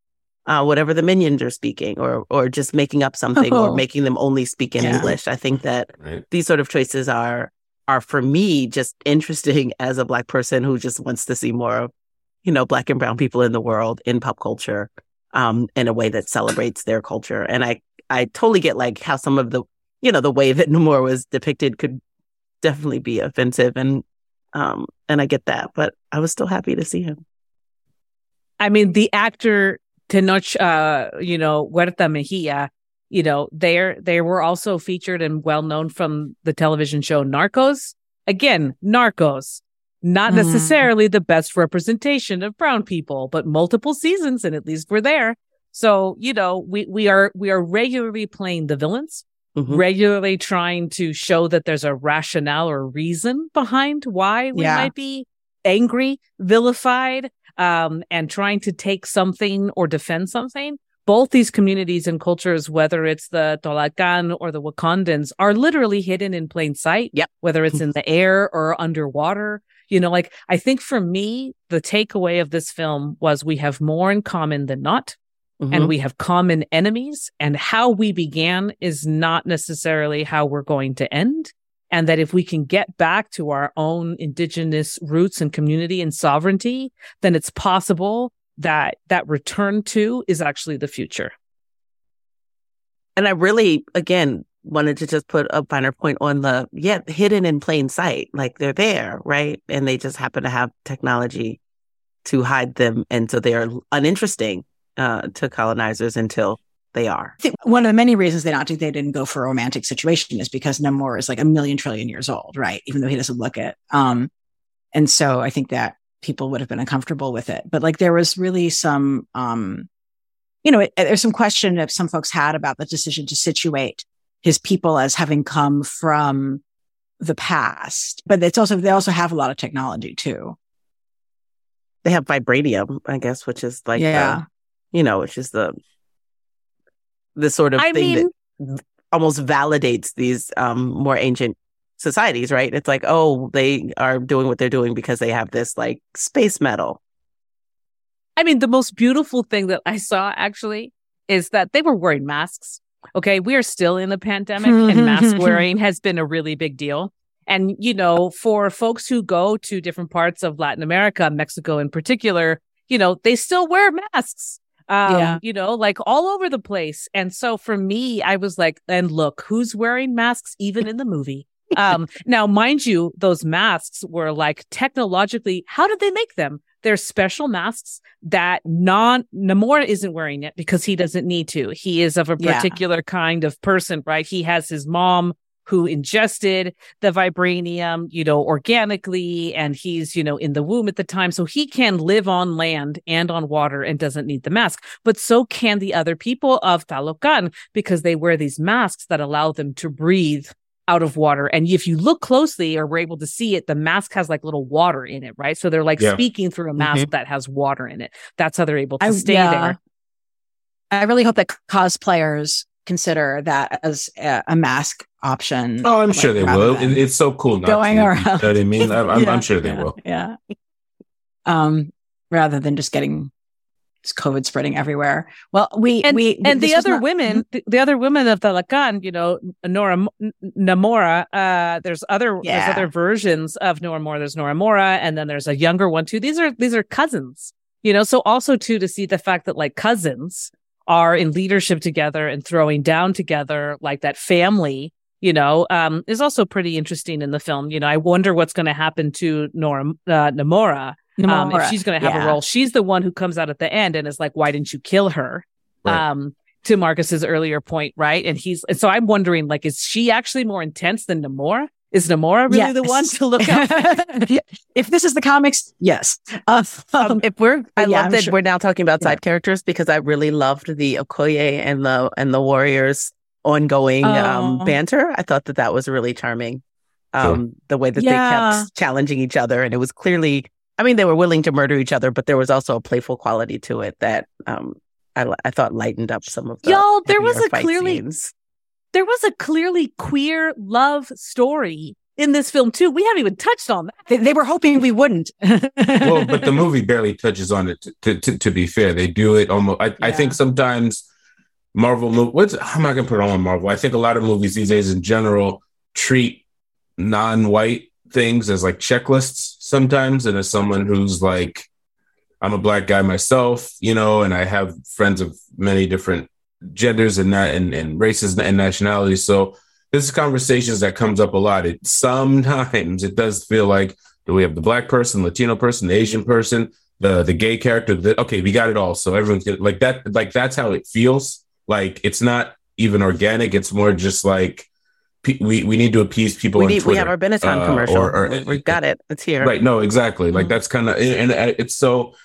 Uh, whatever the minions are speaking, or or just making up something, oh. or making them only speak in yeah. English. I think that right. these sort of choices are are for me just interesting as a Black person who just wants to see more of, you know, Black and brown people in the world, in pop culture, um, in a way that celebrates their culture. And I I totally get like how some of the, you know, the way that Namor was depicted could definitely be offensive, and um and I get that, but I was still happy to see him. I mean, the actor. Tenoch, uh, you know, Huerta Mejia, you know, they they were also featured and well known from the television show Narcos. Again, Narcos, not mm-hmm. necessarily the best representation of brown people, but multiple seasons, and at least we're there. So, you know, we, we are we are regularly playing the villains, mm-hmm. regularly trying to show that there's a rationale or reason behind why we yeah. might be angry, vilified, um, and trying to take something or defend something. Both these communities and cultures, whether it's the Tolakan or the Wakandans, are literally hidden in plain sight, yep. whether it's in the air or underwater. You know, like, I think for me, the takeaway of this film was we have more in common than not, mm-hmm. and we have common enemies, and how we began is not necessarily how we're going to end. And that if we can get back to our own indigenous roots and community and sovereignty, then it's possible that that return to is actually the future. And I really, again, wanted to just put a finer point on the, yeah, hidden in plain sight, like they're there, right? And they just happen to have technology to hide them. And so they are uninteresting uh, to colonizers until they are. I think one of the many reasons they not they didn't go for a romantic situation is because Namor is like a million trillion years old, right? Even though he doesn't look it. Um, and so I think that people would have been uncomfortable with it. But like, there was really some, um, you know, it, there's some question that some folks had about the decision to situate his people as having come from the past. But it's also, they also have a lot of technology too. They have vibranium, I guess, which is like, yeah. the, you know, which is the, the sort of I thing mean, that almost validates these um, more ancient societies, right? It's like, oh, they are doing what they're doing because they have this like space metal. I mean, the most beautiful thing that I saw actually is that they were wearing masks. Okay, we are still in the pandemic and mask wearing has been a really big deal. And, you know, for folks who go to different parts of Latin America, Mexico in particular, you know, they still wear masks. Um, yeah. You know, like all over the place. And so for me, I was like, and look, who's wearing masks even in the movie? Um, now, mind you, those masks were like technologically, how did they make them? They're special masks that non Namora isn't wearing it because he doesn't need to. He is of a particular yeah. kind of person, right? He has his mom who ingested the vibranium, you know, organically, and he's, you know, in the womb at the time. So he can live on land and on water and doesn't need the mask. But so can the other people of Talocan because they wear these masks that allow them to breathe out of water. And if you look closely or were able to see it, the mask has like little water in it, right? So they're like yeah. speaking through a mask mm-hmm. that has water in it. That's how they're able to I, stay yeah. there. I really hope that cosplayers consider that as a, a mask option. Oh, I'm like, sure they will. It, it's so cool not going to, around. You know what I mean? I'm, yeah, I'm sure they yeah, will. Yeah. Um, rather than just getting COVID spreading everywhere. Well, we and, we and the other not- women, the, the other women of Talocan, you know, Nora N- Namora. Uh, there's other yeah. there's other versions of Nora Namora. There's Nora Namora, and then there's a younger one too. These are these are cousins, you know. So also too to see the fact that like cousins are in leadership together and throwing down together, like that family. You know, um, is also pretty interesting in the film. You know, I wonder what's going to happen to Nora uh, Namora. Namora. Um, if she's going to have yeah. a role. She's the one who comes out at the end and is like, "Why didn't you kill her?" Right. Um, to Marcus's earlier point, right? And he's and so I'm wondering, like, is she actually more intense than Namora? Is Namora really yes. the one to look up? If this is the comics, yes. Uh, um, if we're, I yeah, love I'm that sure. we're now talking about yeah. side characters because I really loved the Okoye and the and the warriors. Ongoing um, um, banter. I thought that that was really charming. Um, sure. The way that yeah. they kept challenging each other, and it was clearly, I mean, they were willing to murder each other, but there was also a playful quality to it that um, I, I thought lightened up some of the y'all. There was a clearly, scenes. there was a clearly queer love story in this film too. We haven't even touched on that. They, they were hoping we wouldn't. Well, but the movie barely touches on it. To, to, to be fair, they do it almost. I, yeah. I think sometimes. Marvel movie. What's how am I gonna put on Marvel? I think a lot of movies these days in general treat non-white things as like checklists sometimes. And as someone who's like, I'm a black guy myself, you know, and I have friends of many different genders and that and, and races and nationalities. So this is conversations that comes up a lot. It sometimes it does feel like, do we have the black person, Latino person, the Asian person, the the gay character? The, okay, we got it all. So everyone's gonna, like that, like that's how it feels. Like, it's not even organic. It's more just like pe- we, we need to appease people. We, need, we have our Benetton uh, commercial. Or, or, We've it, got it. It's here. Right. No, exactly. Like, that's kind of, and, and it's so,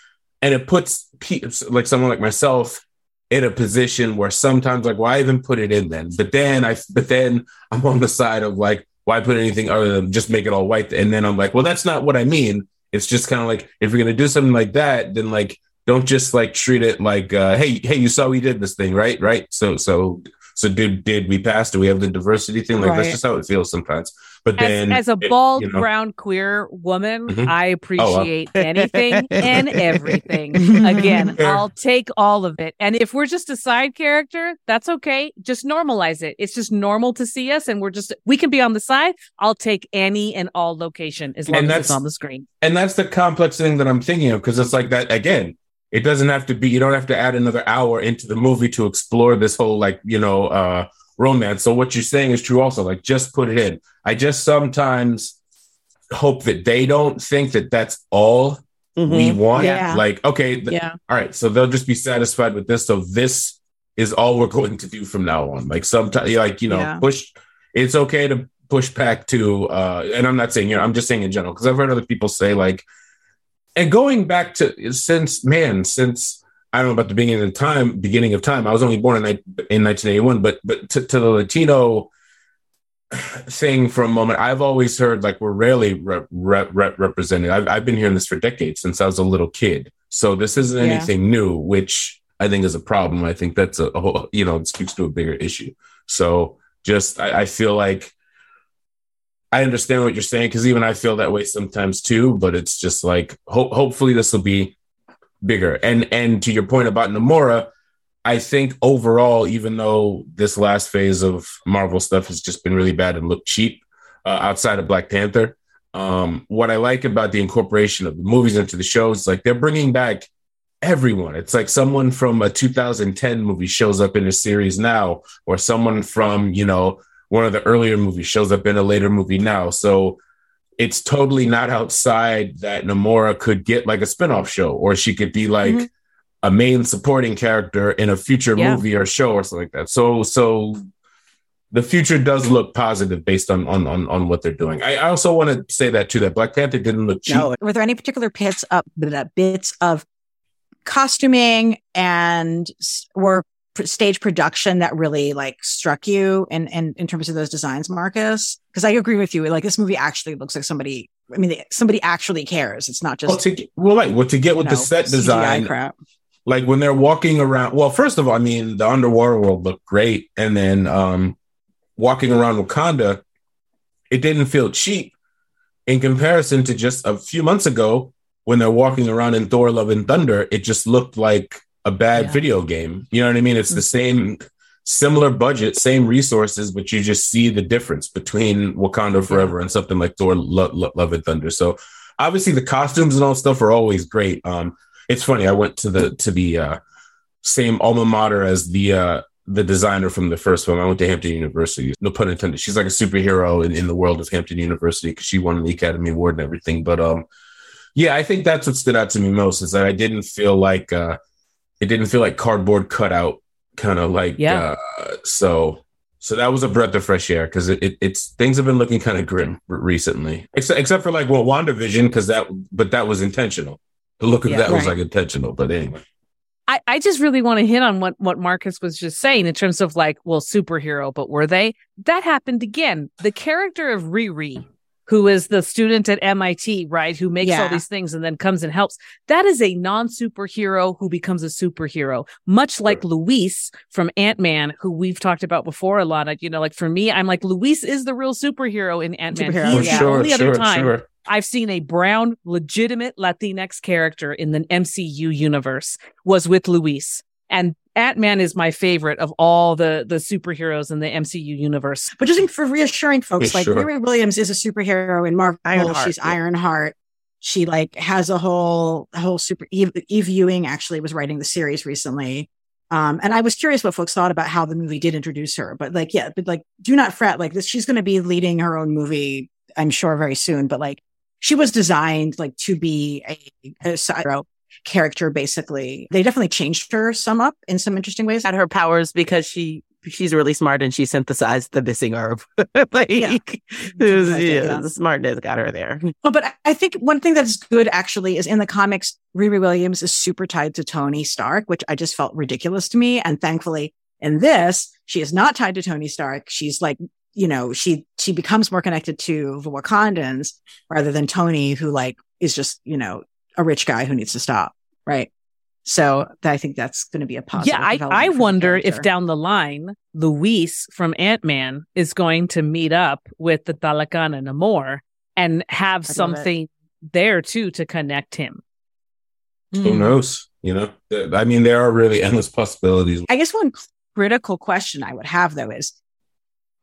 and it puts, pe- like someone like myself in a position where sometimes, like, why even put it in then? But then I, but then I'm on the side of like, why put anything other than just make it all white? And then I'm like, well, that's not what I mean. It's just kind of like, if you're going to do something like that, then like, don't just like treat it like, uh, hey, hey, you saw we did this thing, right? Right. So, so, so did, did we pass? Do we have the diversity thing? Like, right. That's just how it feels sometimes. But then, as, as a bald, it, you know, brown, queer woman, mm-hmm. I appreciate oh, wow. anything and everything. Again, I'll take all of it. And if we're just a side character, that's okay. Just normalize it. It's just normal to see us, and we're just we can be on the side. I'll take any and all location as long and as it's on the screen. And that's the complex thing that I'm thinking of, because it's like that again. It doesn't have to be. You don't have to add another hour into the movie to explore this whole like you know. uh romance. So what you're saying is true also, like just put it in. I just sometimes hope that they don't think that that's all mm-hmm. we want. Yeah. Like, okay, th- yeah. all right. So they'll just be satisfied with this. So this is all we're going to do from now on. Like sometimes like, you know, yeah. push. It's okay to push back to, uh, and I'm not saying, you know, I'm just saying in general, because I've heard other people say like, and going back to since, man, since, I don't know about the beginning of time, beginning of time. I was only born in, in nineteen eighty-one, but but to, to the Latino thing for a moment, I've always heard like we're rarely re- re- re- represented. I've, I've been hearing this for decades since I was a little kid. So this isn't yeah. anything new, which I think is a problem. I think that's a, a whole, you know, it speaks to a bigger issue. So just, I, I feel like I understand what you're saying, because even I feel that way sometimes too, but it's just like, ho- hopefully this will be bigger. And and to your point about Namora, I think overall, even though this last phase of Marvel stuff has just been really bad and looked cheap uh, outside of Black Panther, um, what I like about the incorporation of the movies into the shows, like they're bringing back everyone. It's like someone from a two thousand ten movie shows up in a series now, or someone from, you know, one of the earlier movies shows up in a later movie now. So it's totally not outside that Namora could get like a spinoff show, or she could be like mm-hmm. a main supporting character in a future yeah. movie or show or something like that. So, so the future does look positive based on, on, on, on what they're doing. I, I also want to say that too, that Black Panther didn't look cheap. No, were there any particular bits of, bits of costuming and or stage production that really like struck you in, in, in terms of those designs, Marcus? Because I agree with you. Like this movie actually looks like somebody, I mean, somebody actually cares. It's not just, well, to get, well, like, well, to get with know, the set design, C G I crap. Like when they're walking around, well, first of all, I mean, the underwater world looked great. And then um, walking around Wakanda, it didn't feel cheap in comparison to just a few months ago when they're walking around in Thor, Love and Thunder. It just looked like a bad yeah. video game. You know what I mean? It's mm-hmm. the same, similar budget, same resources, but you just see the difference between Wakanda Forever yeah. and something like Thor, Lo- Lo- Love and Thunder. So obviously the costumes and all stuff are always great. Um, it's funny. I went to the, to the uh, same alma mater as the, uh, the designer from the first film. I went to Hampton University, no pun intended. She's like a superhero in, in the world of Hampton University, because she won the Academy Award and everything. But um, yeah, I think that's what stood out to me most, is that I didn't feel like, uh, it didn't feel like cardboard cutout kind of like, yeah. uh, so, so that was a breath of fresh air. Cause it, it it's, things have been looking kind of grim recently, except, except for like, well, WandaVision. Cause that, but that was intentional. The look of yeah, that right. was like intentional, but anyway. I, I just really want to hit on what, what Marcus was just saying in terms of like, well, superhero, but were they? That happened again. The character of Riri, who is the student at M I T, right? Who makes yeah. all these things and then comes and helps. That is a non-superhero who becomes a superhero, much like Luis from Ant-Man, who we've talked about before a lot. You know, like for me, I'm like, Luis is the real superhero in Ant-Man. Superhero. He's yeah. the only sure, other sure, time sure. I've seen a brown, legitimate Latinx character in the M C U universe was with Luis. And Ant-Man is my favorite of all the, the superheroes in the M C U universe. But just for reassuring folks, yeah, like sure. Riri Williams is a superhero in Marvel. Ironheart, she's yeah. Ironheart. She like has a whole a whole super. Eve, Eve Ewing actually was writing the series recently, um, and I was curious what folks thought about how the movie did introduce her. But like, yeah, but like, do not fret. Like this, she's going to be leading her own movie, I'm sure, very soon. But like, she was designed like to be a, a superhero character. Basically, they definitely changed her some up in some interesting ways. Had her powers because she she's really smart and she synthesized the missing herb. Like, yeah. it was, idea, yeah, yeah. the smartness got her there. Oh, but I think one thing that's good actually is in the comics, Riri Williams is super tied to Tony Stark, which I just felt ridiculous to me. And thankfully in this, she is not tied to Tony Stark. She's like, you know, she, she becomes more connected to the Wakandans rather than Tony, who like is just, you know, a rich guy who needs to stop. Right. So I think that's going to be a positive. Yeah, I, I wonder if down the line, Luis from Ant-Man is going to meet up with the Talakan and Namor and have something there, too, to connect him. Who mm. knows? You know, I mean, there are really endless possibilities. I guess one critical question I would have, though, is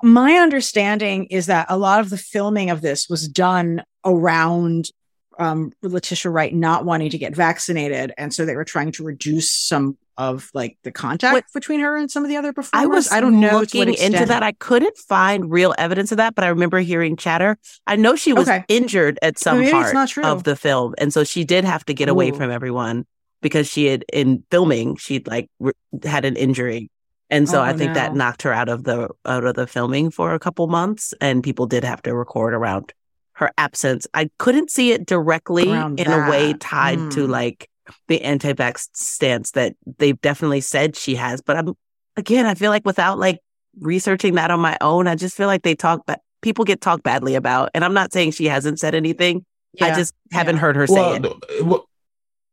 my understanding is that a lot of the filming of this was done around Um, Letitia Wright not wanting to get vaccinated, and so they were trying to reduce some of like the contact what, between her and some of the other performers. I was I don't know looking into that. I couldn't find real evidence of that, but I remember hearing chatter. I know she was okay. injured at some Maybe part of the film, and so she did have to get Ooh. away from everyone because she had in filming she'd like re- had an injury, and so oh, I think no. that knocked her out of the out of the filming for a couple months, and people did have to record around her absence. I couldn't see it directly in that. a way tied mm. to like the anti-vax stance that they've definitely said she has. But I'm again, I feel like without like researching that on my own, I just feel like they talk, but ba- people get talked badly about. And I'm not saying she hasn't said anything. Yeah. I just haven't yeah. heard her well, say it. What,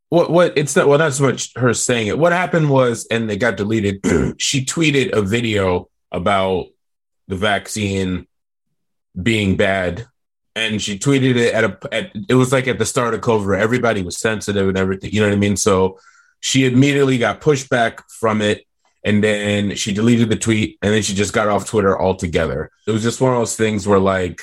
what, what, it's not, well, not so much her saying it. What happened was, and they got deleted, she tweeted a video about the vaccine being bad. And she tweeted it at a, at, it was like at the start of COVID, everybody was sensitive and everything, you know what I mean? So she immediately got pushback from it, and then she deleted the tweet, and then she just got off Twitter altogether. It was just one of those things where like,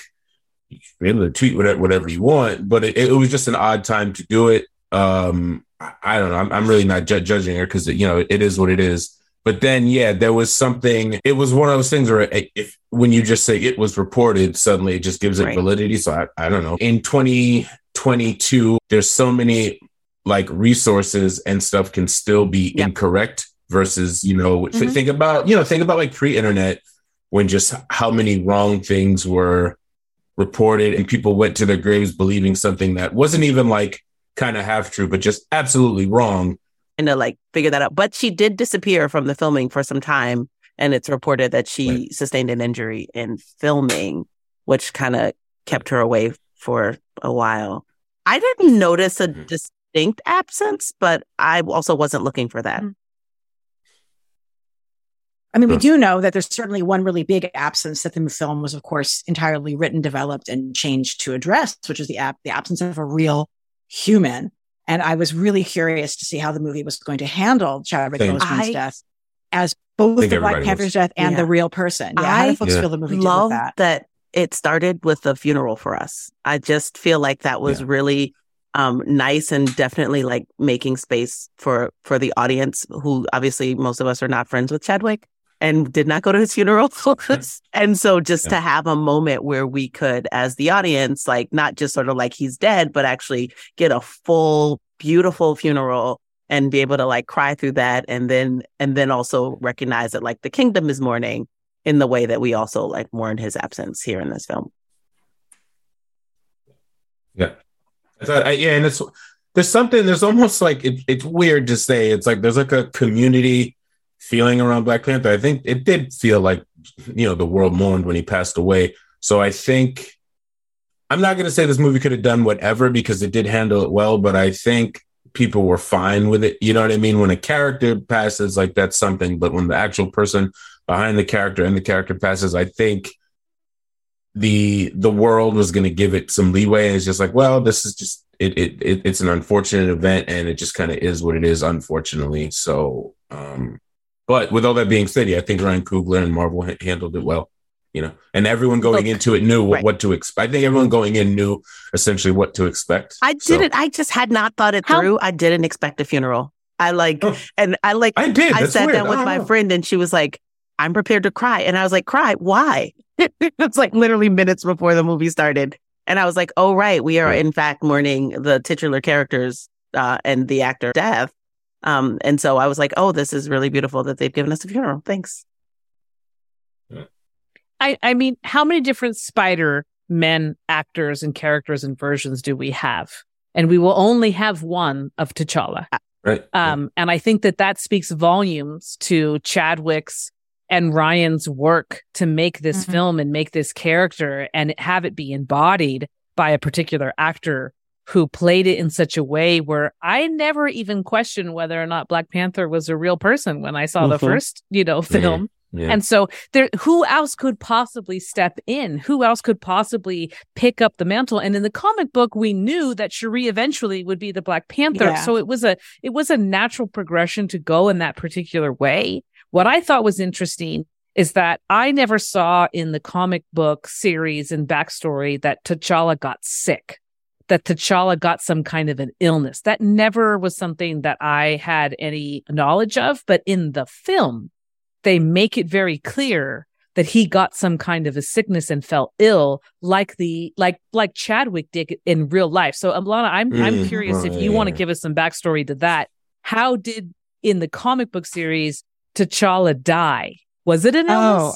you should be able to tweet whatever, whatever you want, but it, it was just an odd time to do it. Um, I don't know. I'm, I'm really not ju- judging her because, you know, it is what it is. But then, yeah, there was something. It was one of those things where if when you just say it was reported, suddenly it just gives it right. validity. So I, I don't know. In twenty twenty-two, there's so many like resources and stuff can still be yep. incorrect versus, you know, mm-hmm. th- think about, you know, think about like pre-internet when just how many wrong things were reported and people went to their graves believing something that wasn't even like kind of half true, but just absolutely wrong. And to like figure that out. But she did disappear from the filming for some time. And it's reported that she right. sustained an injury in filming, which kind of kept her away for a while. I didn't notice a mm-hmm. distinct absence, but I also wasn't looking for that. I mean, we do know that there's certainly one really big absence that the film was, of course, entirely written, developed, and changed to address, which is the, ab- the absence of a real human. And I was really curious to see how the movie was going to handle Chadwick Boseman's death as both the Black Panther's death and yeah. the real person. Yeah, I how do folks yeah. feel the movie love that? that it started with a funeral for us. I just feel like that was yeah. really um, nice and definitely like making space for, for the audience who obviously most of us are not friends with Chadwick and did not go to his funeral. And so just yeah. to have a moment where we could, as the audience, like not just sort of like he's dead, but actually get a full, beautiful funeral and be able to like cry through that. And then and then also recognize that like the kingdom is mourning in the way that we also like mourn his absence here in this film. Yeah. I thought, I, yeah. And it's there's something there's almost like it, it's weird to say it's like there's like a community feeling around Black Panther. I think it did feel like, you know, the world mourned when he passed away. So I think I'm not going to say this movie could have done whatever because it did handle it well, but I think people were fine with it. You know what I mean? When a character passes, like that's something, but when the actual person behind the character and the character passes, I think the the world was going to give it some leeway. And it's just like, well, this is just it. It, it it's an unfortunate event, and it just kind of is what it is, unfortunately. So. um But with all that being said, yeah, I think Ryan Coogler and Marvel ha- handled it well, you know, and everyone going Look, into it knew right. what to expect. I think everyone going in knew essentially what to expect. I so. didn't. I just had not thought it How? through. I didn't expect a funeral. I like oh. and I like I did. That's I sat weird. down with oh. my friend and she was like, I'm prepared to cry. And I was like, cry? Why? It's like literally minutes before the movie started. And I was like, oh, right. We are, right. in fact, mourning the titular character's uh, and the actor's death. Um, and so I was like, oh, this is really beautiful that they've given us a funeral. Thanks. I, I mean, how many different Spider-Men actors and characters and versions do we have? And we will only have one of T'Challa. Right. Um, right. And I think that that speaks volumes to Chadwick's and Ryan's work to make this mm-hmm. film and make this character and have it be embodied by a particular actor who played it in such a way where I never even questioned whether or not Black Panther was a real person when I saw mm-hmm. the first, you know, film. Mm-hmm. Yeah. And so there, who else could possibly step in? Who else could possibly pick up the mantle? And in the comic book, we knew that Shuri eventually would be the Black Panther. Yeah. So it was a it was a natural progression to go in that particular way. What I thought was interesting is that I never saw in the comic book series and backstory that T'Challa got sick, that T'Challa got some kind of an illness. That never was something that I had any knowledge of. But in the film, they make it very clear that he got some kind of a sickness and fell ill, like the like like Chadwick did in real life. So, Elana, I'm mm, I'm curious right. if you want to give us some backstory to that. How did in the comic book series T'Challa die? Was it an illness? Oh,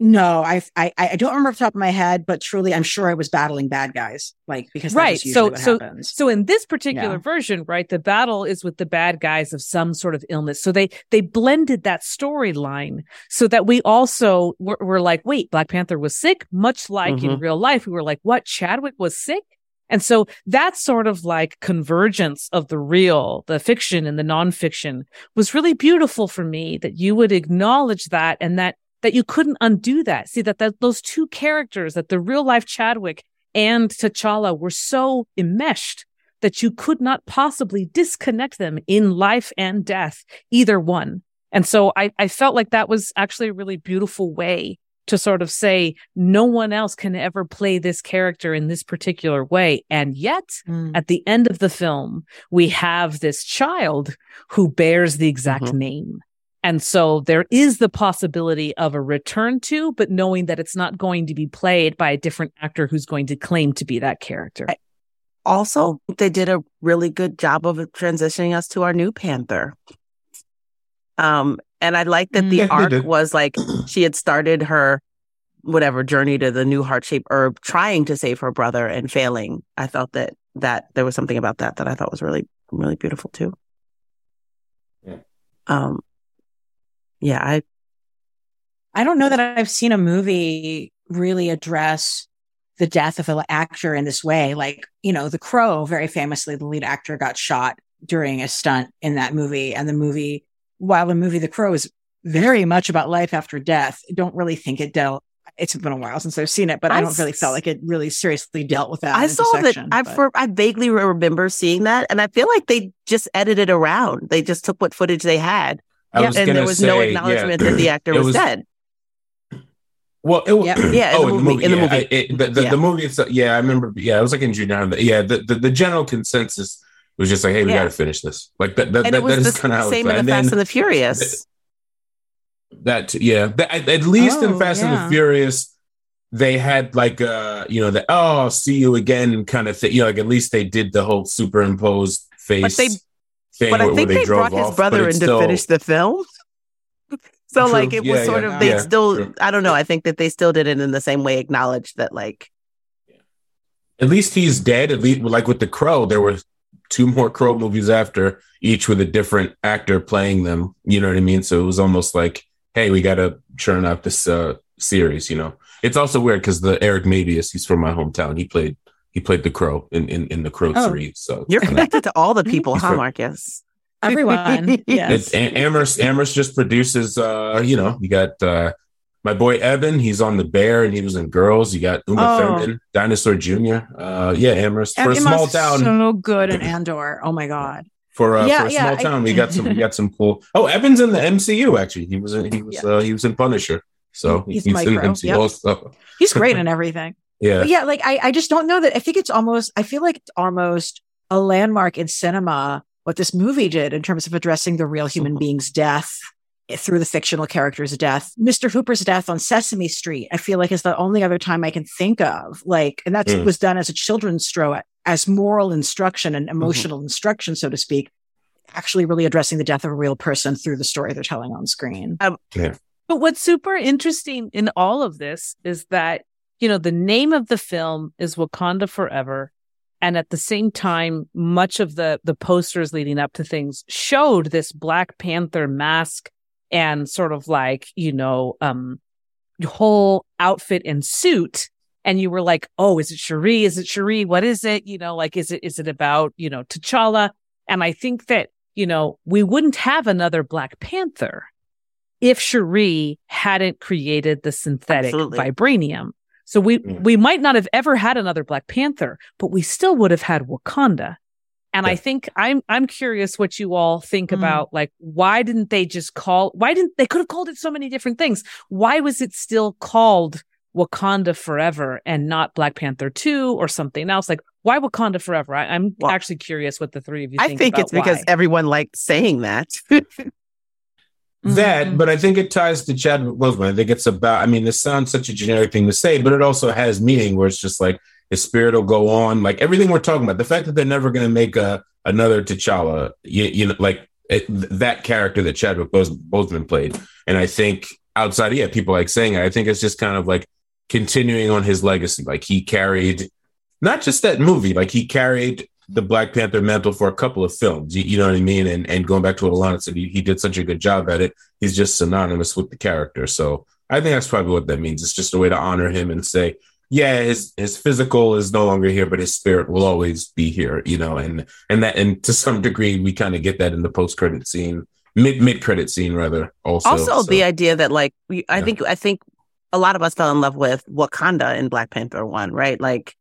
no, I I I don't remember off the top of my head, but truly, I'm sure I was battling bad guys, like because right. That's so what so happens. So in this particular yeah. version, right, the battle is with the bad guys of some sort of illness. So they they blended that storyline so that we also were, were like, wait, Black Panther was sick, much like mm-hmm. in real life, we were like, what, Chadwick was sick? And so that sort of like convergence of the real, the fiction and the nonfiction was really beautiful for me, that you would acknowledge that and that that you couldn't undo that. See, that, that those two characters, that the real life Chadwick and T'Challa were so enmeshed that you could not possibly disconnect them in life and death, either one. And so I, I felt like that was actually a really beautiful way to sort of say, no one else can ever play this character in this particular way. And yet, mm. at the end of the film, we have this child who bears the exact mm-hmm. name. And so there is the possibility of a return to, but knowing that it's not going to be played by a different actor who's going to claim to be that character. I also, they did a really good job of transitioning us to our new Panther. Um, and I like that the yeah, arc was like she had started her whatever journey to the new heart-shaped herb, trying to save her brother and failing. I thought that that there was something about that that I thought was really, really beautiful too. Yeah. Um. Yeah, I I don't know that I've seen a movie really address the death of an actor in this way. Like, you know, The Crow, very famously, the lead actor got shot during a stunt in that movie. And the movie, while the movie The Crow is very much about life after death, I don't really think it dealt. It's been a while since I've seen it, but I, I don't really felt like it really seriously dealt with that. I saw that. I for, I vaguely remember seeing that. And I feel like they just edited around. They just took what footage they had. I yeah, and there was say, no acknowledgement yeah, that the actor was, was dead. Well, it was, yeah, yeah, oh, in the movie, in the movie, yeah, I, it, the, the, yeah. the movie itself, yeah, I remember, yeah, it was like in June ninth. Yeah, the, the, the general consensus was just like, hey, we yeah. got to finish this. Like that, that, that, that is kind of how it was. Same in the and Fast then, and the Furious. That, that yeah, that, at, at least oh, in Fast yeah. and the Furious, they had like, uh, you know, the oh, I'll see you again kind of thing. You know, like at least they did the whole superimposed face. But they, Thing, but I think they, they brought off, his brother in to still... finish the film. So, true. like, it was yeah, sort yeah, of, they yeah, still, true. I don't know. I think that they still did it in the same way, acknowledged that, like. Yeah. At least he's dead. At least, like with The Crow, there were two more Crow movies after, each with a different actor playing them. You know what I mean? So it was almost like, hey, we got to churn out this uh, series, you know? It's also weird because the Eric Mabius, he's from my hometown. He played. He played The Crow in, in, in The Crow oh, series. So you're connected to all the people, huh, Marcus? Everyone. Yes. Am- Amherst, Amherst just produces, uh, you know, you got uh, my boy Evan. He's on The Bear and he was in Girls. You got Uma oh. Thurman, Dinosaur Junior Uh, yeah, Amherst. For a small town. So good in Andor. Oh, my God. For, uh, yeah, for a yeah, small I, town, we got some we got some cool. Oh, Evan's in the M C U, actually. He was in, he was, yeah. uh, he was in Punisher. So he's, he's in M C U yep. also. He's great in everything. Yeah, but yeah. Like I, I just don't know that. I think it's almost. I feel like it's almost a landmark in cinema. What this movie did in terms of addressing the real human being's death through the fictional character's death, Mister Hooper's death on Sesame Street. I feel like is the only other time I can think of. Like, and that mm. was done as a children's show, as moral instruction and emotional mm-hmm. instruction, so to speak. Actually, really addressing the death of a real person through the story they're telling on screen. Um, yeah. But what's super interesting in all of this is that, you know, the name of the film is Wakanda Forever. And at the same time, much of the, the posters leading up to things showed this Black Panther mask and sort of like, you know, um, whole outfit and suit. And you were like, oh, is it Shuri? Is it Shuri? What is it? You know, like, is it is it about, you know, T'Challa? And I think that, you know, we wouldn't have another Black Panther if Shuri hadn't created the synthetic Absolutely. vibranium. So we, mm. we might not have ever had another Black Panther, but we still would have had Wakanda. And yeah. I think I'm I'm curious what you all think mm. about, like, why didn't they just call, why didn't, they could have called it so many different things. Why was it still called Wakanda Forever and not Black Panther two or something else? Like, why Wakanda Forever? I, I'm well, actually curious what the three of you think about I think about it's why. Because everyone liked saying that. That, mm-hmm. but I think it ties to Chadwick Boseman. I think it's about, I mean, this sounds such a generic thing to say, but it also has meaning where it's just like his spirit will go on. Like everything we're talking about, the fact that they're never going to make a, another T'Challa, you, you know, like it, that character that Chadwick Boseman played. And I think outside of, yeah, people like saying it, I think it's just kind of like continuing on his legacy. Like he carried, not just that movie, like he carried the Black Panther mantle for a couple of films, you, you know what I mean? And and going back to what Elana said, he, he did such a good job at it. He's just synonymous with the character. So I think that's probably what that means. It's just a way to honor him and say, yeah, his his physical is no longer here, but his spirit will always be here, you know? And and that, and to some degree, we kind of get that in the post-credit scene, mid, mid-credit scene rather. Also, also so, the idea that like, we, I yeah. think I think a lot of us fell in love with Wakanda in Black Panther one, right? Like,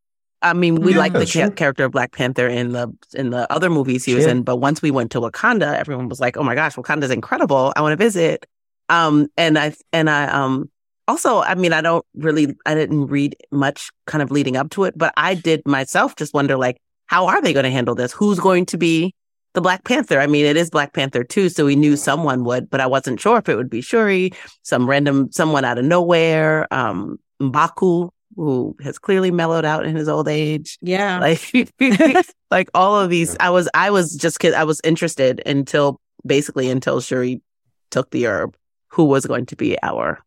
I mean, we yeah, liked the sure. ca- character of Black Panther in the in the other movies he sure. was in, but once we went to Wakanda, everyone was like, "Oh my gosh, Wakanda's incredible! I want to visit." Um, and I and I um, also, I mean, I don't really, I didn't read much kind of leading up to it, but I did myself just wonder, like, how are they going to handle this? Who's going to be the Black Panther? I mean, it is Black Panther two, so we knew someone would, but I wasn't sure if it would be Shuri, some random someone out of nowhere, um, M'Baku, who has clearly mellowed out in his old age. Yeah. Like, like all of these, I was, I was just kidding. I was interested until basically until Shuri took the herb, who was going to be our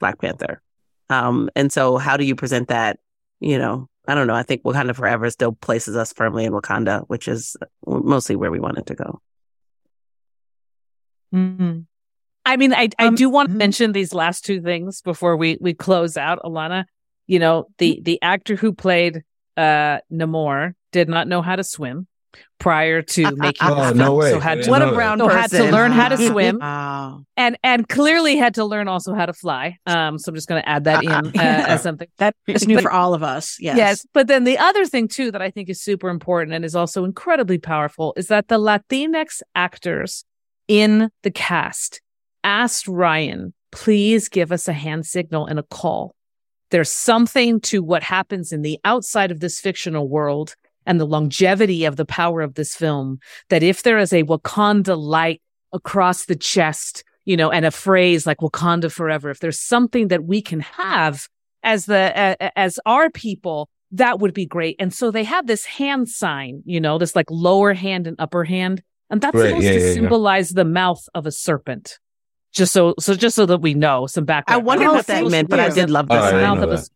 Black Panther. Um, and so how do you present that? You know, I don't know. I think Wakanda Forever still places us firmly in Wakanda, which is mostly where we wanted to go. Mm-hmm. I mean, I, I um, do want to mention these last two things before we, we close out, Elana. You know, the, the actor who played uh, Namor did not know how to swim prior to making oh, the film. No way. So had to, what a brown so person. Had to learn how to swim. oh. and and clearly had to learn also how to fly. Um, so I'm just going to add that in uh, as something. That is new but, for all of us. Yes. Yes. But then the other thing, too, that I think is super important and is also incredibly powerful is that the Latinx actors in the cast asked Ryan, please give us a hand signal and a call. There's something to what happens in the outside of this fictional world and the longevity of the power of this film that if there is a Wakanda light across the chest, you know, and a phrase like Wakanda Forever, if there's something that we can have as the uh, as our people, that would be great. And so they have this hand sign, you know, this like lower hand and upper hand. And that's right, supposed yeah, to yeah, symbolize yeah. the mouth of a serpent. Just so, so just so that we know some background. I wondered what that meant, but I did love this.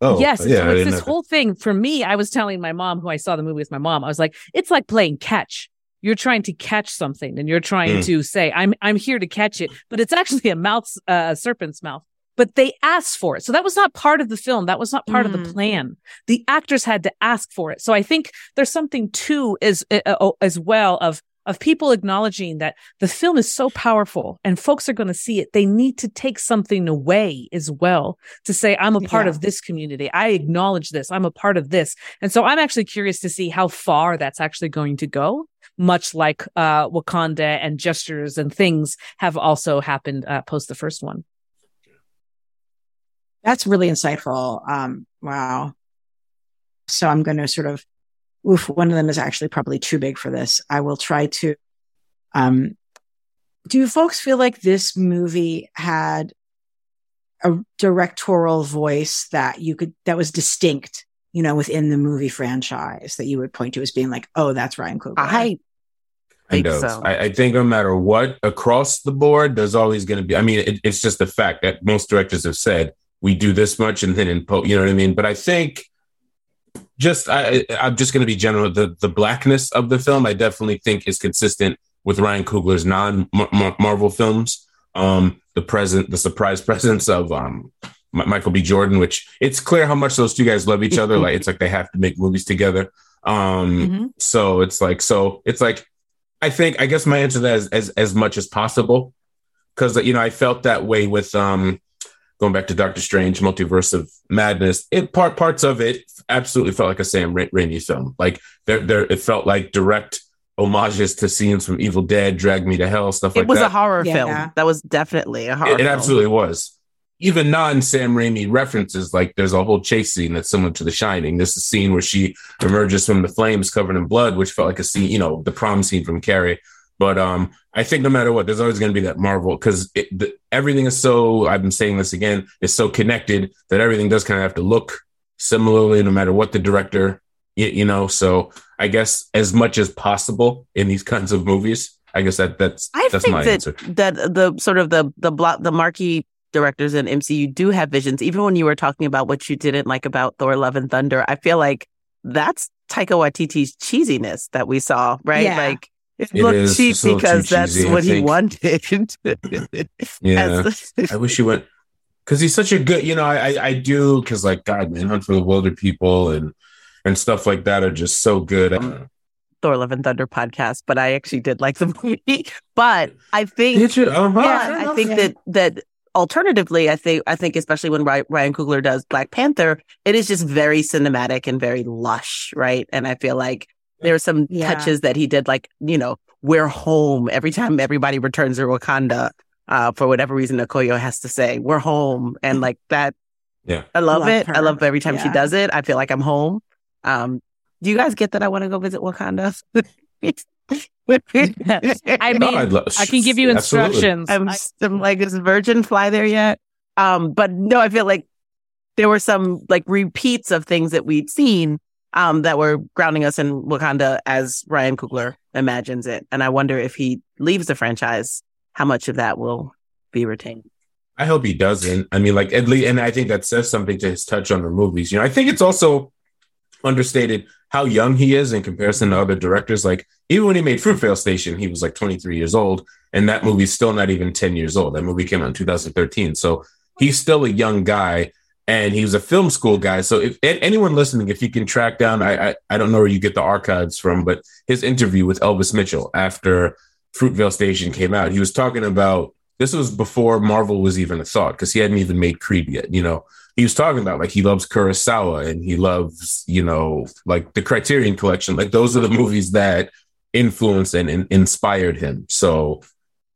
Oh, oh yes, yeah, so it's this whole thing for me. I was telling my mom, who I saw the movie with my mom, I was like, it's like playing catch. You're trying to catch something, and you're trying mm. to say, "I'm I'm here to catch it," but it's actually a mouth, uh, serpent's mouth. But they asked for it, so that was not part of the film. That was not part mm. of the plan. The actors had to ask for it. So I think there's something too, as uh, as well of. of people acknowledging that the film is so powerful and folks are going to see it. They need to take something away as well to say, I'm a part yeah. of this community. I acknowledge this. I'm a part of this. And so I'm actually curious to see how far that's actually going to go, much like uh, Wakanda and gestures and things have also happened uh, post the first one. That's really insightful. Um, wow. So I'm going to sort of Oof, one of them is actually probably too big for this. I will try to. Um, do folks feel like this movie had a directorial voice that you could, that was distinct, you know, within the movie franchise that you would point to as being like, oh, that's Ryan Coogler? I think and so. I, I think no matter what, across the board, there's always going to be, I mean, it, it's just the fact that most directors have said, we do this much and then, in po- you know what I mean? But I think just, I, I'm just going to be general. The, the blackness of the film, I definitely think is consistent with Ryan Coogler's non-Marvel films. Um, the present, the surprise presence of um, M- Michael B. Jordan, which it's clear how much those two guys love each other. Like, it's like they have to make movies together. Um, mm-hmm. So it's like, so it's like, I think, I guess my answer to that is as, as much as possible. Because, you know, I felt that way with um, going back to Doctor Strange, Multiverse of Madness. It part parts of it absolutely felt like a Sam Ra- Raimi film. Like there, there, it felt like direct homages to scenes from Evil Dead, Drag Me to Hell, stuff like that. It was that. a horror yeah. film. That was definitely a horror. It, it absolutely film. was. Even non-Sam Raimi references, like there's a whole chase scene that's similar to The Shining. There's a scene where she emerges from the flames covered in blood, which felt like a scene, you know, the prom scene from Carrie. But um, I think no matter what, there's always going to be that Marvel, because everything is so, I've been saying this again, it's so connected that everything does kind of have to look similarly no matter what the director, you, you know. So I guess as much as possible in these kinds of movies, I guess that that's, I that's my that, answer. I think that the sort of the, the, block, the marquee directors in M C U do have visions. Even when you were talking about what you didn't like about Thor, Love and Thunder, I feel like that's Taika Waititi's cheesiness that we saw, right? Yeah. Like, it, it looked cheap because cheesy, that's what he wanted. yeah. As, I wish he went, because he's such a good, you know, I I, I do, because like, God, man, Hunt for the Wilder People and, and stuff like that are just so good. Um, Thor, Love and Thunder podcast, but I actually did like the movie. But I think, you, uh-huh, yeah, I, I think that, that, Alternatively, I think I think especially when Ryan Coogler does Black Panther, it is just very cinematic and very lush, right? And I feel like there are some yeah. touches that he did, like, you know, we're home every time everybody returns to Wakanda. Uh, for whatever reason, Okoye has to say, we're home. And like that, yeah, I love, love it. Her. I love every time yeah. she does it. I feel like I'm home. Um, do you guys get that I want to go visit Wakanda? I mean, oh, love, I can give you instructions. I'm, I'm like, is Virgin fly there yet? Um, but no, I feel like there were some like repeats of things that we'd seen um, that were grounding us in Wakanda as Ryan Coogler imagines it. And I wonder if he leaves the franchise, how much of that will be retained. I hope he doesn't. I mean, like, at least, and I think that says something to his touch on the movies. You know, I think it's also understated how young he is in comparison to other directors. Like, even when he made Fruitvale Station, he was like twenty-three years old, and that movie's still not even ten years old. That movie came out in two thousand thirteen, so he's still a young guy, and he was a film school guy. So if anyone listening, if you can track down, I I, I don't know where you get the archives from, but his interview with Elvis Mitchell after Fruitvale Station came out, he was talking about, this was before Marvel was even a thought, because he hadn't even made Creed yet, you know. He was talking about, like, he loves Kurosawa and he loves, you know, like the Criterion Collection. Like, those are the movies that influenced and, and inspired him. So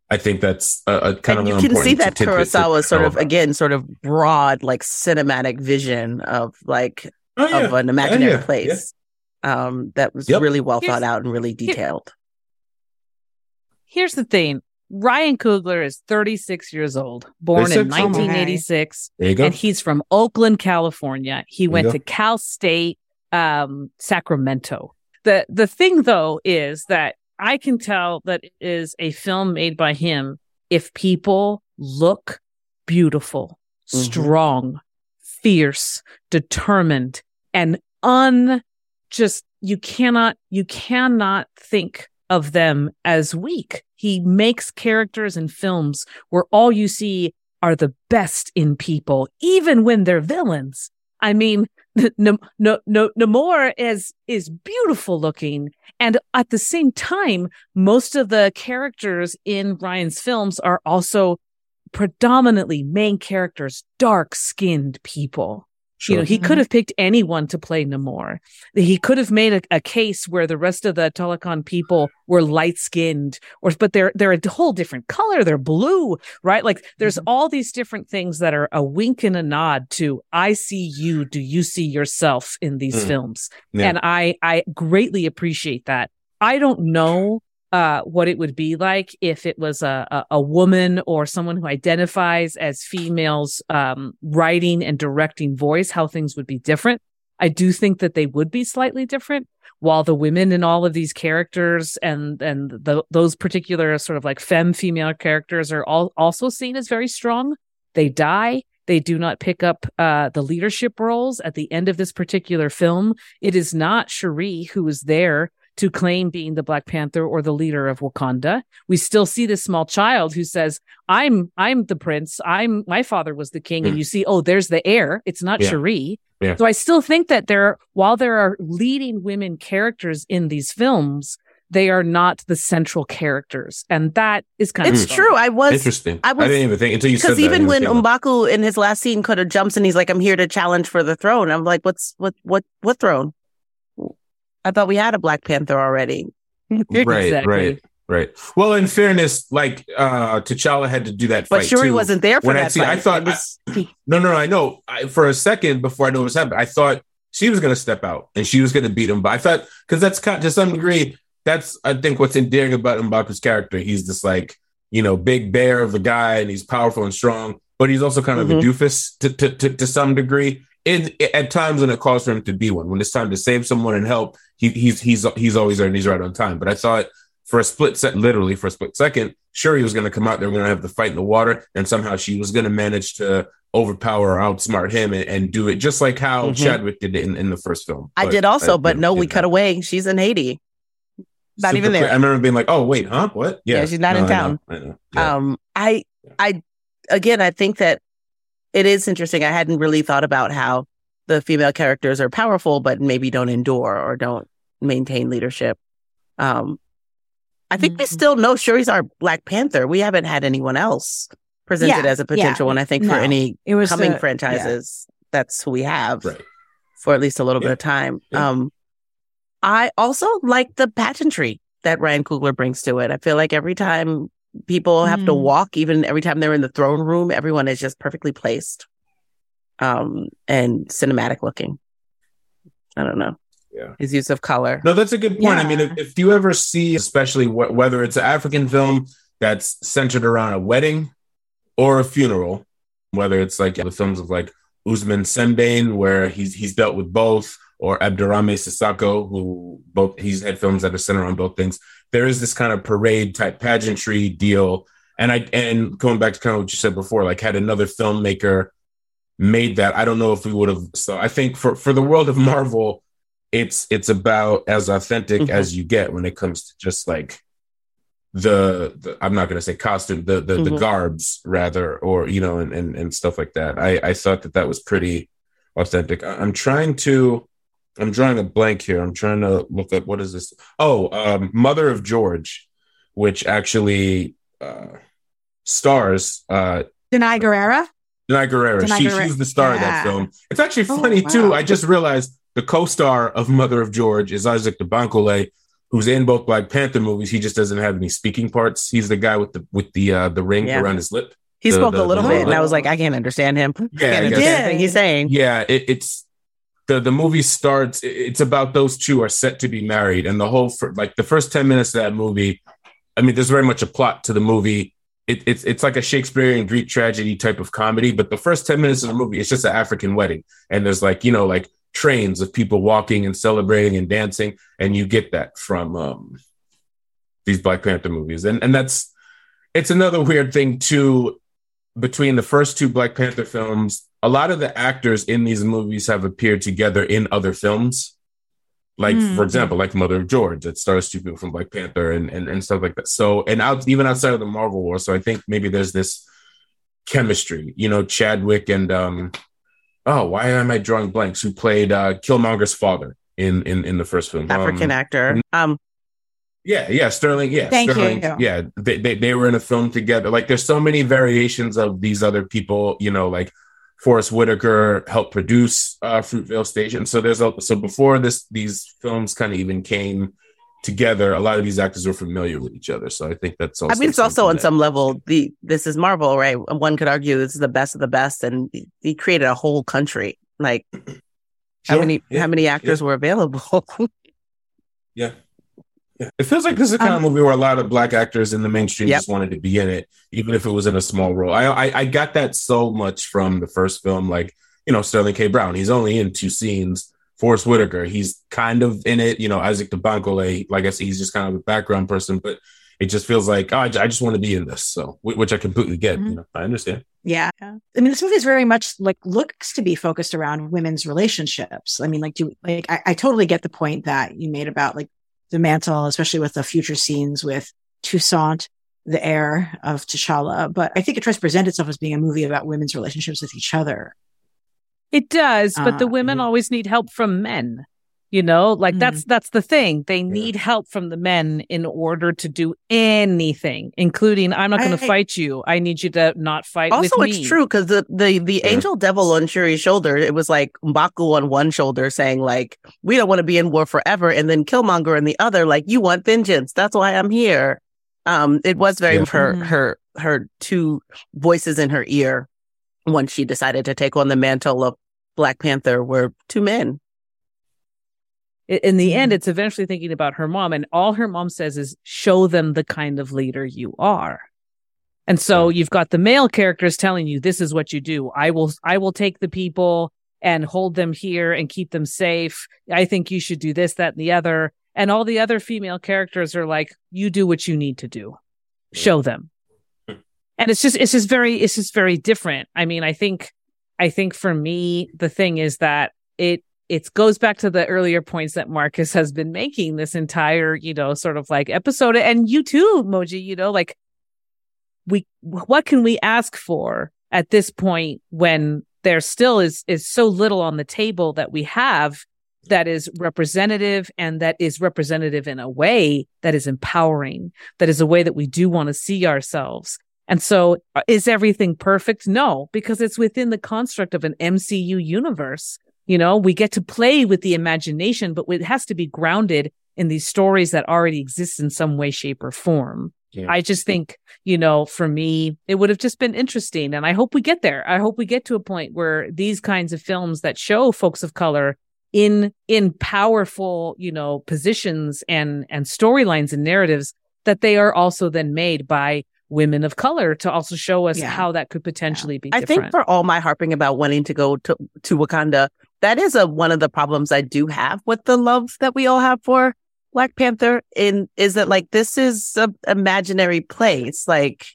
I think that's a, a kind and of you can see that Kurosawa sort of, again, sort of broad, like cinematic vision of like oh, yeah. of an imaginary oh, yeah. place yeah. Um, that was yep. really well here's, thought out and really detailed. Here, here's the thing. Ryan Coogler is thirty-six years old, born in nineteen eighty-six, and he's from Oakland, California. He went to Cal State, um, Sacramento. The the thing, though, is that I can tell that it is a film made by him if people look beautiful, mm-hmm. strong, fierce, determined, and un just you cannot you cannot think of them as weak. He makes characters and films where all you see are the best in people, even when they're villains. I mean, no, no, no, Namor is, is beautiful looking. And at the same time, most of the characters in Ryan's films are also predominantly main characters, dark-skinned people. Sure. You know, he could have picked anyone to play Namor. He could have made a, a case where the rest of the Talokan people were light skinned, or but they're they're a whole different color. They're blue, right? Like, there's mm-hmm. all these different things that are a wink and a nod to, I see you. Do you see yourself in these mm. films? Yeah. And I I greatly appreciate that. I don't know uh, what it would be like if it was a, a a woman or someone who identifies as females um, writing and directing voice, how things would be different. I do think that they would be slightly different. While the women in all of these characters and and the, those particular sort of like femme female characters are all also seen as very strong. They die. They do not pick up uh, the leadership roles at the end of this particular film. It is not Shuri who is there to claim being the Black Panther or the leader of Wakanda. We still see this small child who says, I'm I'm the prince. I'm my father was the king. Mm. And you see, oh, there's the heir. It's not yeah. Shuri. Yeah. So I still think that there, while there are leading women characters in these films, they are not the central characters, and that is kind of it's fun. True. I was interesting. I, was, I didn't even think until you said that. Because even when M'Baku in his last scene kind of jumps and he's like, "I'm here to challenge for the throne." I'm like, "What's what what what throne?" I thought we had a Black Panther already. right, exactly. right, right. Well, in fairness, like uh, T'Challa had to do that, but fight Shuri too. Wasn't there for when that. I, see, fight. I thought was... I, no, no, no. I know I, for a second before I knew what was happening, I thought she was going to step out and she was going to beat him. But I thought because that's to some degree. That's, I think, what's endearing about M'Baku's character. He's this, like, you know, big bear of a guy, and he's powerful and strong, but he's also kind of mm-hmm. a doofus to, to, to, to some degree. And at times when it calls for him to be one, when it's time to save someone and help, he, he's he's he's always there and he's right on time. But I thought for a split second, literally for a split second, Shuri was going to come out there, we're going to have the fight in the water, and somehow she was going to manage to overpower or outsmart him and, and do it just like how mm-hmm. Chadwick did it in, in the first film. But, I did also, I, but you know, no, we cut that. Away. She's in Haiti. Not super even there. Clear. I remember being like, "Oh wait, huh? What? Yeah, yeah she's not no, in town." I know, I know. Yeah. Um, I, I, again, I think that it is interesting. I hadn't really thought about how the female characters are powerful, but maybe don't endure or don't maintain leadership. Um, I think mm-hmm. we still know Shuri's our Black Panther. We haven't had anyone else presented yeah, as a potential yeah. one. I think no. for any it was coming the, franchises, yeah. that's who we have right. for at least a little yeah. bit of time. Yeah. Um. I also like the pageantry that Ryan Coogler brings to it. I feel like every time people have mm. to walk, even every time they're in the throne room, everyone is just perfectly placed um, and cinematic looking. I don't know. Yeah. His use of color. No, that's a good point. Yeah. I mean, if, if you ever see, especially wh- whether it's an African film that's centered around a wedding or a funeral, whether it's like the films of like Usman Sembane, where he's he's dealt with both, or Abderrahmane Sissako, who both he's had films that are centered on both things. There is this kind of parade type pageantry deal. And I and going back to kind of what you said before, like had another filmmaker made that, I don't know if we would have. So I think for, for the world of Marvel, it's it's about as authentic mm-hmm. as you get when it comes to just like the, the I'm not going to say costume, the the, mm-hmm. the garbs rather, or, you know, and, and, and stuff like that. I, I thought that that was pretty authentic. I'm trying to, I'm drawing a blank here. I'm trying to look at what is this? Oh, um, Mother of George, which actually uh, stars uh, Denai Guerrera. Denai Guerrera. Denai she, Guerrera. She's the star yeah. of that film. It's actually funny oh, wow. too. I just realized the co-star of Mother of George is Isaac Debankole, who's in both Black Panther movies. He just doesn't have any speaking parts. He's the guy with the with the uh, the ring yeah. around his lip. He the, spoke the, a little bit, and I was like, I can't understand him. Yeah, I can't understand anything he's saying. Yeah, it, it's. The the movie starts, it's about those two are set to be married. And the whole, like the first ten minutes of that movie, I mean, there's very much a plot to the movie. It, it's it's like a Shakespearean Greek tragedy type of comedy. But the first ten minutes of the movie, it's just an African wedding. And there's like, you know, like trains of people walking and celebrating and dancing. And you get that from um, these Black Panther movies. And, and that's, it's another weird thing too, between the first two Black Panther films, a lot of the actors in these movies have appeared together in other films. Like, mm. for example, like Mother of George, that stars two people from Black Panther and, and, and stuff like that. So, and out, even outside of the Marvel War. So I think maybe there's this chemistry, you know, Chadwick and, um, oh, why am I drawing blanks? Who played uh, Killmonger's father in, in, in the first film. African um, actor. Um, yeah, yeah, Sterling, yeah. Thank Sterling, you. Yeah, they, they, they were in a film together. Like, there's so many variations of these other people, you know, like, Forrest Whitaker helped produce uh, Fruitvale Station. So there's a, so before this, these films kind of even came together. A lot of these actors were familiar with each other. So I think that's also. I mean, it's also on that, some level the this is Marvel, right? One could argue this is the best of the best, and he, he created a whole country. Like, sure. how many yeah. how many actors yeah. were available? yeah. yeah, it feels like this is the kind um, of movie where a lot of Black actors in the mainstream yep. just wanted to be in it, even if it was in a small role. I, I I got that so much from the first film, like, you know, Sterling K. Brown. He's only in two scenes, Forrest Whitaker, he's kind of in it. You know, Isaac DeBancole, like I said, he's just kind of a background person, but it just feels like, oh, I just want to be in this. So, which I completely get. Mm-hmm. You know, I understand. Yeah. I mean, this movie is very much like looks to be focused around women's relationships. I mean, like, do like, I, I totally get the point that you made about like the mantle, especially with the future scenes with Toussaint, the heir of T'Challa. But I think it tries to present itself as being a movie about women's relationships with each other. It does, but uh, the women yeah. always need help from men. You know, like mm-hmm. that's that's the thing. They need yeah. help from the men in order to do anything, including I'm not going to fight you. I need you to not fight also, with me. Also, it's true because the, the, the yeah. angel devil on Shuri's shoulder, it was like M'Baku on one shoulder saying like, we don't want to be in war forever. And then Killmonger on the other, like, you want vengeance. That's why I'm here. Um, It was very yeah. her, mm-hmm. her, her two voices in her ear once she decided to take on the mantle of Black Panther were two men. In the end, it's eventually thinking about her mom, and all her mom says is, show them the kind of leader you are. And so you've got the male characters telling you, this is what you do. I will I will take the people and hold them here and keep them safe. I think you should do this, that, and the other. And all the other female characters are like, you do what you need to do. Show them. And it's just it's just very it's just very different. I mean, I think I think for me, the thing is that it It goes back to the earlier points that Marcus has been making this entire, you know, sort of like episode. And you too, Moji, you know, like we, what can we ask for at this point when there still is, is so little on the table that we have that is representative and that is representative in a way that is empowering, that is a way that we do want to see ourselves. And so is everything perfect? No, because it's within the construct of an M C U universe. You know, we get to play with the imagination, but it has to be grounded in these stories that already exist in some way, shape, or form. Yeah. I just think, you know, for me, it would have just been interesting. And I hope we get there. I hope we get to a point where these kinds of films that show folks of color in in powerful, you know, positions and and storylines and narratives, that they are also then made by women of color to also show us yeah. how that could potentially yeah. be different. I think for all my harping about wanting to go to, to Wakanda, that is a, one of the problems I do have with the love that we all have for Black Panther in is that like, this is an imaginary place. Like,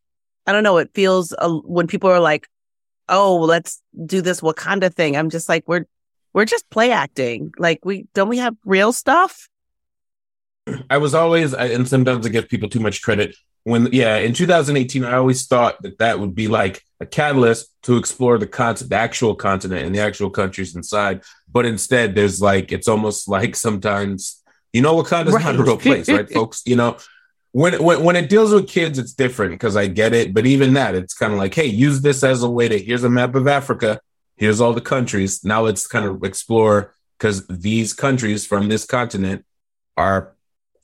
I don't know, it feels uh, when people are like, oh, let's do this Wakanda thing. I'm just like, we're, we're just play acting. Like we, don't we have real stuff? I was always, I, and sometimes I give people too much credit. When, yeah, in two thousand eighteen, I always thought that that would be like a catalyst to explore the concept, the actual continent and the actual countries inside. But instead, there's like, it's almost like sometimes, you know, Wakanda's right. not a real place, right, folks? You know, when, when when it deals with kids, it's different because I get it. But even that, it's kind of like, hey, use this as a way to, here's a map of Africa. Here's all the countries. Now let's kind of explore because these countries from this continent are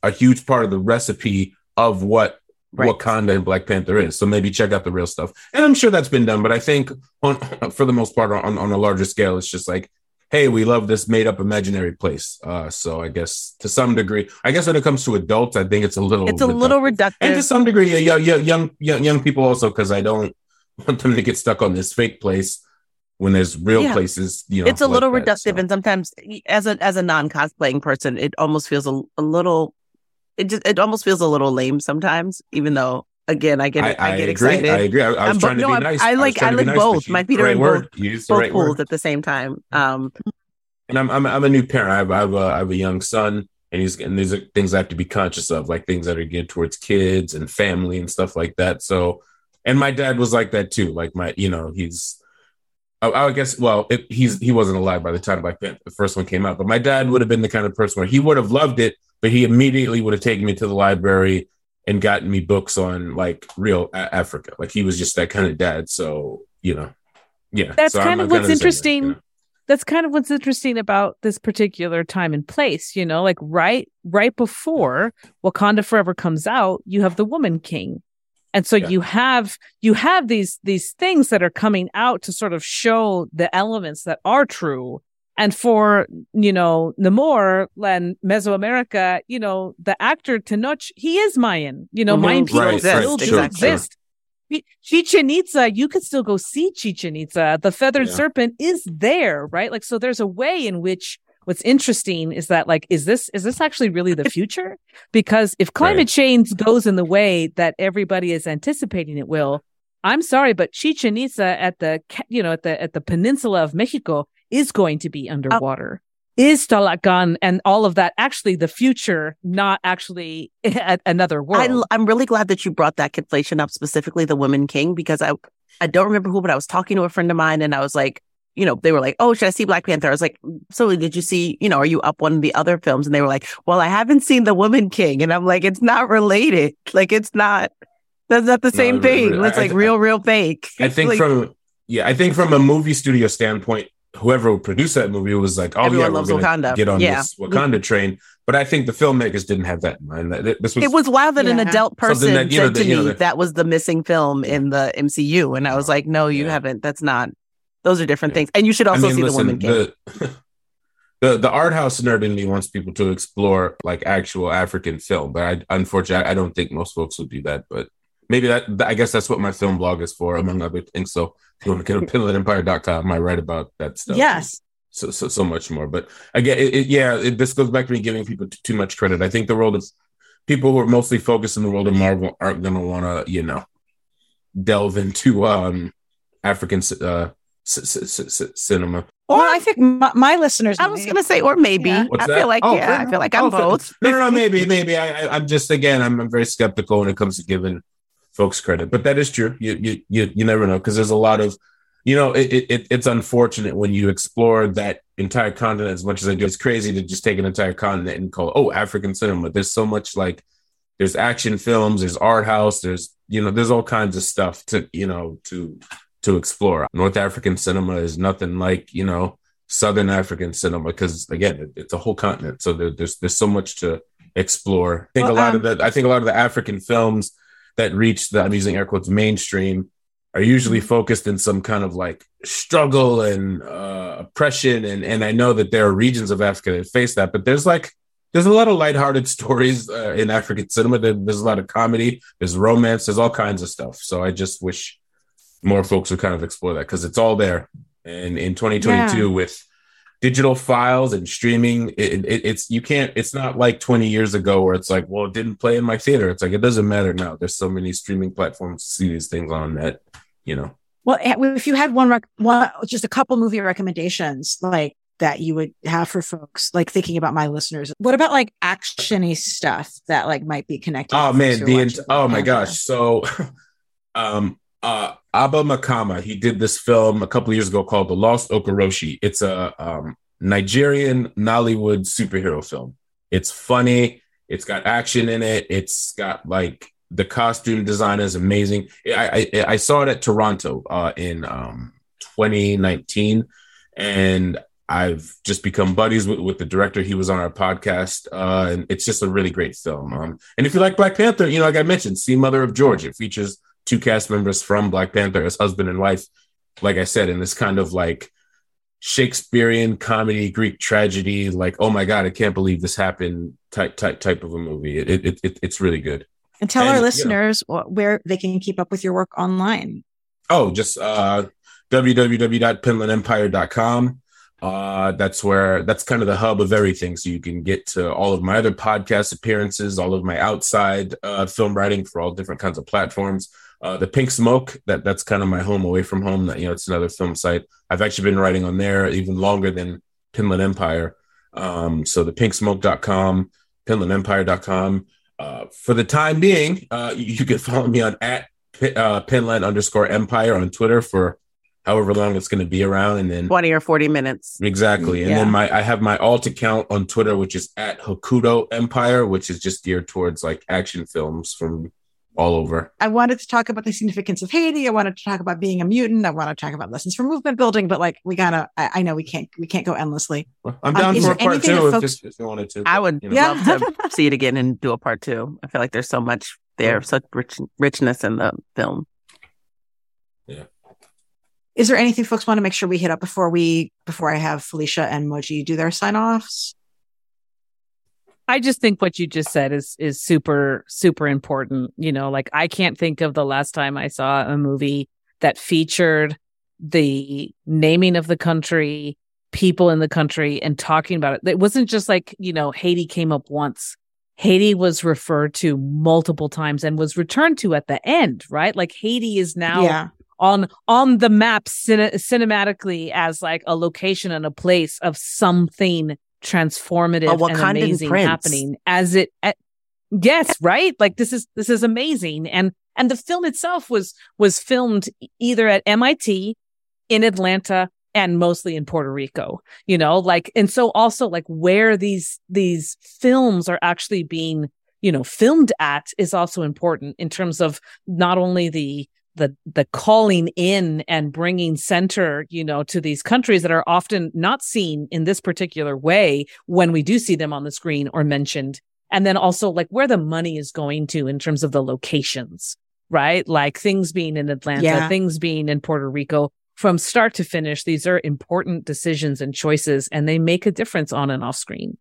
a huge part of the recipe of what Right. Wakanda and Black Panther is. So maybe check out the real stuff. And I'm sure that's been done, but I think on, for the most part, on, on a larger scale, it's just like, hey, we love this made up imaginary place. Uh, so I guess to some degree, I guess when it comes to adults, I think it's a little, it's a reductive. little reductive. And to some degree, yeah, yeah, young, young, young people also, because I don't want them to get stuck on this fake place when there's real yeah. places, you know, it's a like little that, reductive. So. And sometimes as a, as a non-cosplaying person, it almost feels a, a little, It just, it almost feels a little lame sometimes, even though, again, I get I, I get I excited. I agree. I, I was um, trying to no, be nice. I, I like I, I like nice, both. My feet are in both, both right pools word. at the same time. Um, and I'm I'm I'm a new parent. I have I have a, I have a young son, and he's and these are things I have to be conscious of, like things that are geared towards kids and family and stuff like that. So, and my dad was like that too. Like my, you know, he's. I would guess, well, it, he's he wasn't alive by the time Black Panther, the first one came out, but my dad would have been the kind of person where he would have loved it, but he immediately would have taken me to the library and gotten me books on like real a- Africa. Like he was just that kind of dad. So, you know, yeah. That's so kind I'm, of I'm what's kind of interesting. That, you know? That's kind of what's interesting about this particular time and place, you know, like right, right before Wakanda Forever comes out, you have the Woman King. And so yeah. you have you have these these things that are coming out to sort of show the elements that are true. And for, you know, Namor and Mesoamerica, you know, the actor Tenoch, he is Mayan. You know, mm-hmm. Mayan people right, still right, sure, exist. Sure. Chichen Itza, you could still go see Chichen Itza. The feathered yeah. serpent is there, right? Like, so there's a way in which what's interesting is that, like, is this is this actually really the future? Because if climate right. change goes in the way that everybody is anticipating it will, I'm sorry, but Chichen Itza at the you know at the at the peninsula of Mexico is going to be underwater. Oh. Is Talagan and all of that actually the future, not actually another world? I, I'm really glad that you brought that conflation up, specifically the Woman King, because I I don't remember who, but I was talking to a friend of mine and I was like, you know, they were like, oh, should I see Black Panther? I was like, so did you see, you know, are you up on the other films? And they were like, well, I haven't seen The Woman King. And I'm like, it's not related. Like, it's not, that's not the no, same thing. Really. It's I, like I, real, real fake. I think like, from, yeah, I think from a movie studio standpoint, whoever produced that movie was like, oh, yeah, we're going to get on yeah. this Wakanda train. But I think the filmmakers didn't have that in mind. This was, it was wild that yeah. an adult person that, you know, said the, to you know, me, the, that was the missing film in the M C U. And I was like, no, you yeah. haven't. That's not. Those are different yeah. things. And you should also I mean, see listen, The Woman King. The, the, the art house nerd in me wants people to explore like actual African film. But I, unfortunately, I don't think most folks would do that. But maybe that, I guess that's what my film blog is for, among other things. So if you want to go to Pinnland Empire dot com, I write about that stuff. Yes. So so, so much more. But again, it, it, yeah, it, this goes back to me giving people t- too much credit. I think the world of people who are mostly focused in the world of Marvel aren't going to want to, you know, delve into um, African uh, c- c- c- cinema. Or well, I think my, my listeners. I was going to say, or maybe. Yeah. I feel like, oh, yeah, I feel like I'm oh, both. No, no, no, maybe, maybe. I, I, I'm just, again, I'm, I'm very skeptical when it comes to giving folks credit, but that is true. You you you, you never know, because there's a lot of, you know, it, it it's unfortunate when you explore that entire continent as much as I do. It's crazy to just take an entire continent and call it, oh, African cinema. There's so much, like, there's action films, there's art house, there's, you know, there's all kinds of stuff to, you know, to to explore. North African cinema is nothing like, you know, Southern African cinema, because again, it, it's a whole continent. So there, there's there's so much to explore. I think well, a lot um, of the I think a lot of the African films that reach the, I'm using air quotes, mainstream, are usually focused in some kind of like struggle and uh, oppression. And and I know that there are regions of Africa that face that, but there's like, there's a lot of lighthearted stories uh, in African cinema. There's a lot of comedy, there's romance, there's all kinds of stuff. So I just wish more folks would kind of explore that, because it's all there. And in twenty twenty-two yeah. with digital files and streaming, it, it, it's you can't it's not like twenty years ago where it's like, well, it didn't play in my theater. It's like, it doesn't matter now. There's so many streaming platforms to see these things on that, you know. Well, if you had one, rec- one just a couple movie recommendations like that you would have for folks, like thinking about my listeners, what about like actiony stuff that like might be connected? Oh man, the ent- oh my gosh. So um Uh, Abba Makama, he did this film a couple of years ago called The Lost Okoroshi. It's a um, Nigerian Nollywood superhero film. It's funny. It's got action in it. It's got like the costume design is amazing. I I, I saw it at Toronto uh, in um, twenty nineteen, and I've just become buddies with, with the director. He was on our podcast, uh, and it's just a really great film. Um, and if you like Black Panther, you know, like I mentioned, see Mother of George. It features two cast members from Black Panther as husband and wife, like I said, in this kind of like Shakespearean comedy, Greek tragedy, like, oh my God, I can't believe this happened type type type of a movie. It, it, it It's really good. And tell and, our listeners you know, where they can keep up with your work online. Oh, just uh, w w w dot pinland empire dot com. Uh, that's where, that's kind of the hub of everything. So you can get to all of my other podcast appearances, all of my outside uh, film writing for all different kinds of platforms. Uh, the Pink Smoke, that that's kind of my home away from home. That, you know, it's another film site. I've actually been writing on there even longer than Pinnland Empire. Um, so the pink smoke dot com, pinland empire dot com. Uh, for the time being, uh, you can follow me on at uh, Pinnland underscore Empire on Twitter for however long it's going to be around, and then twenty or forty minutes. Exactly. And yeah. then my I have my alt account on Twitter, which is at Hokuto Empire, which is just geared towards like action films from all over. I wanted to talk about the significance of Haiti. I wanted to talk about being a mutant. I want to talk about lessons from movement building, but like we gotta, I, I know we can't, we can't go endlessly. Well, I'm down um, for a part two if, folks, if you wanted to. But, I would you know. yeah. love to see it again and do a part two. I feel like there's so much there, such rich, richness in the film. Yeah. Is there anything folks want to make sure we hit up before we before I have Felicia and Moji do their sign-offs? I just think what you just said is is super, super important. You know, like I can't think of the last time I saw a movie that featured the naming of the country, people in the country and talking about it. It wasn't just like, you know, Haiti came up once. Haiti was referred to multiple times and was returned to at the end, right? Like Haiti is now yeah. on on the map cin- cinematically as like a location and a place of something transformative and amazing prince. happening as it at, yes, right? Like this is this is amazing. And and the film itself was was filmed either at M I T, in Atlanta, and mostly in Puerto Rico, you know, like, and so also like where these these films are actually being, you know, filmed at is also important in terms of not only the the the calling in and bringing center, you know, to these countries that are often not seen in this particular way when we do see them on the screen or mentioned. And then also like where the money is going to in terms of the locations, right? Like things being in Atlanta, yeah. things being in Puerto Rico. From start to finish, these are important decisions and choices, and they make a difference on and off screen.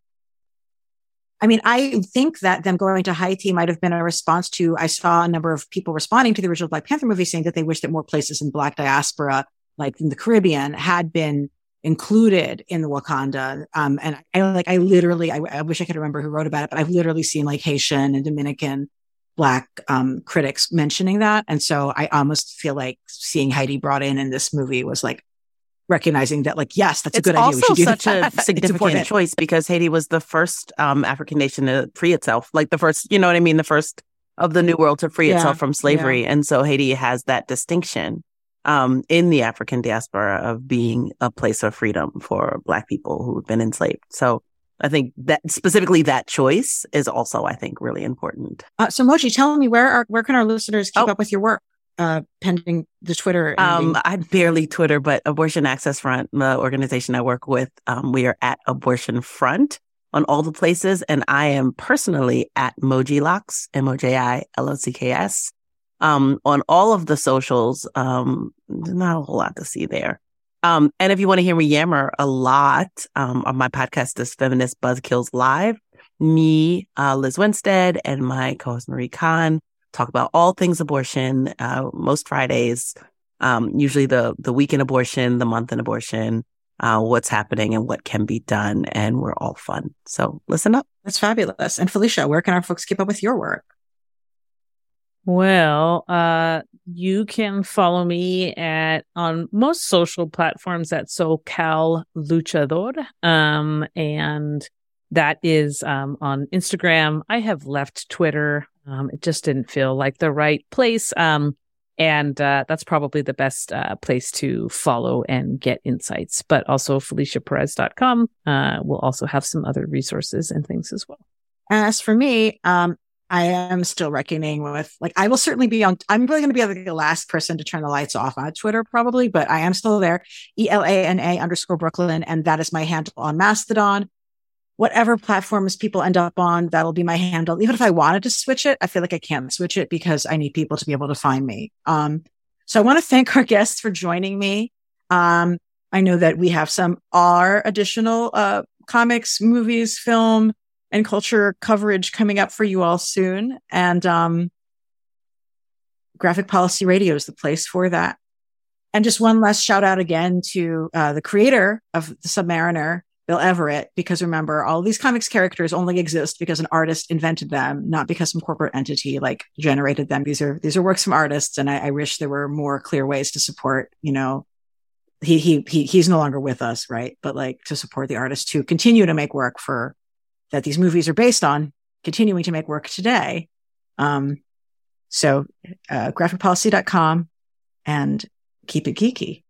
I mean, I think that them going to Haiti might have been a response to, I saw a number of people responding to the original Black Panther movie saying that they wish that more places in Black diaspora, like in the Caribbean, had been included in the Wakanda. Um, and I like, I literally, I, I wish I could remember who wrote about it, but I've literally seen like Haitian and Dominican Black um, critics mentioning that. And so I almost feel like seeing Haiti brought in in this movie was like recognizing that, like, yes, that's it's a good idea. It's also such a significant choice because Haiti was the first um, African nation to free itself, like the first, you know what I mean? The first of the New World to free yeah. itself from slavery. Yeah. And so Haiti has that distinction um, in the African diaspora of being a place of freedom for Black people who've been enslaved. So I think that specifically that choice is also, I think, really important. Uh, so, Moji, tell me, where are, where can our listeners keep oh. up with your work uh, pending the Twitter? Um, I barely Twitter, but Abortion Access Front, the organization I work with, um, we are at Abortion Front on all the places. And I am personally at Mojilocks, M O J I L O C K S, um, on all of the socials. Um, not a whole lot to see there. Um, and if you want to hear me yammer a lot, um, on my podcast is Feminist Buzzkills Live. Me, uh, Liz Winstead, and my co-host Marie Khan talk about all things abortion, uh, most Fridays, um, usually the, the week in abortion, the month in abortion, uh, what's happening and what can be done. And we're all fun. So listen up. That's fabulous. And Felicia, where can our folks keep up with your work? Well, uh, you can follow me at on most social platforms at SoCal Luchador. Um, and that is um, on Instagram. I have left Twitter. Um, it just didn't feel like the right place. Um, and uh, that's probably the best uh, place to follow and get insights. But also Felicia Perez dot com uh, will also have some other resources and things as well. As for me, um, I am still reckoning with, like, I will certainly be on, I'm probably going to be like, the last person to turn the lights off on Twitter, probably, but I am still there. E L A N A underscore Brooklyn. And that is my handle on Mastodon. Whatever platforms people end up on, that'll be my handle. Even if I wanted to switch it, I feel like I can't switch it because I need people to be able to find me. Um, so I want to thank our guests for joining me. Um, I know that we have some our additional uh, comics, movies, film, and culture coverage coming up for you all soon. And um, Graphic Policy Radio is the place for that. And just one last shout out again to uh, the creator of The Submariner, Bill Everett, because remember, all these comics characters only exist because an artist invented them, not because some corporate entity like generated them. These are these are works from artists, and I, I wish there were more clear ways to support, you know, he he he he's no longer with us, right? But like to support the artists to continue to make work for that these movies are based on, continuing to make work today. Um, so uh, graphic policy dot com and keep it geeky.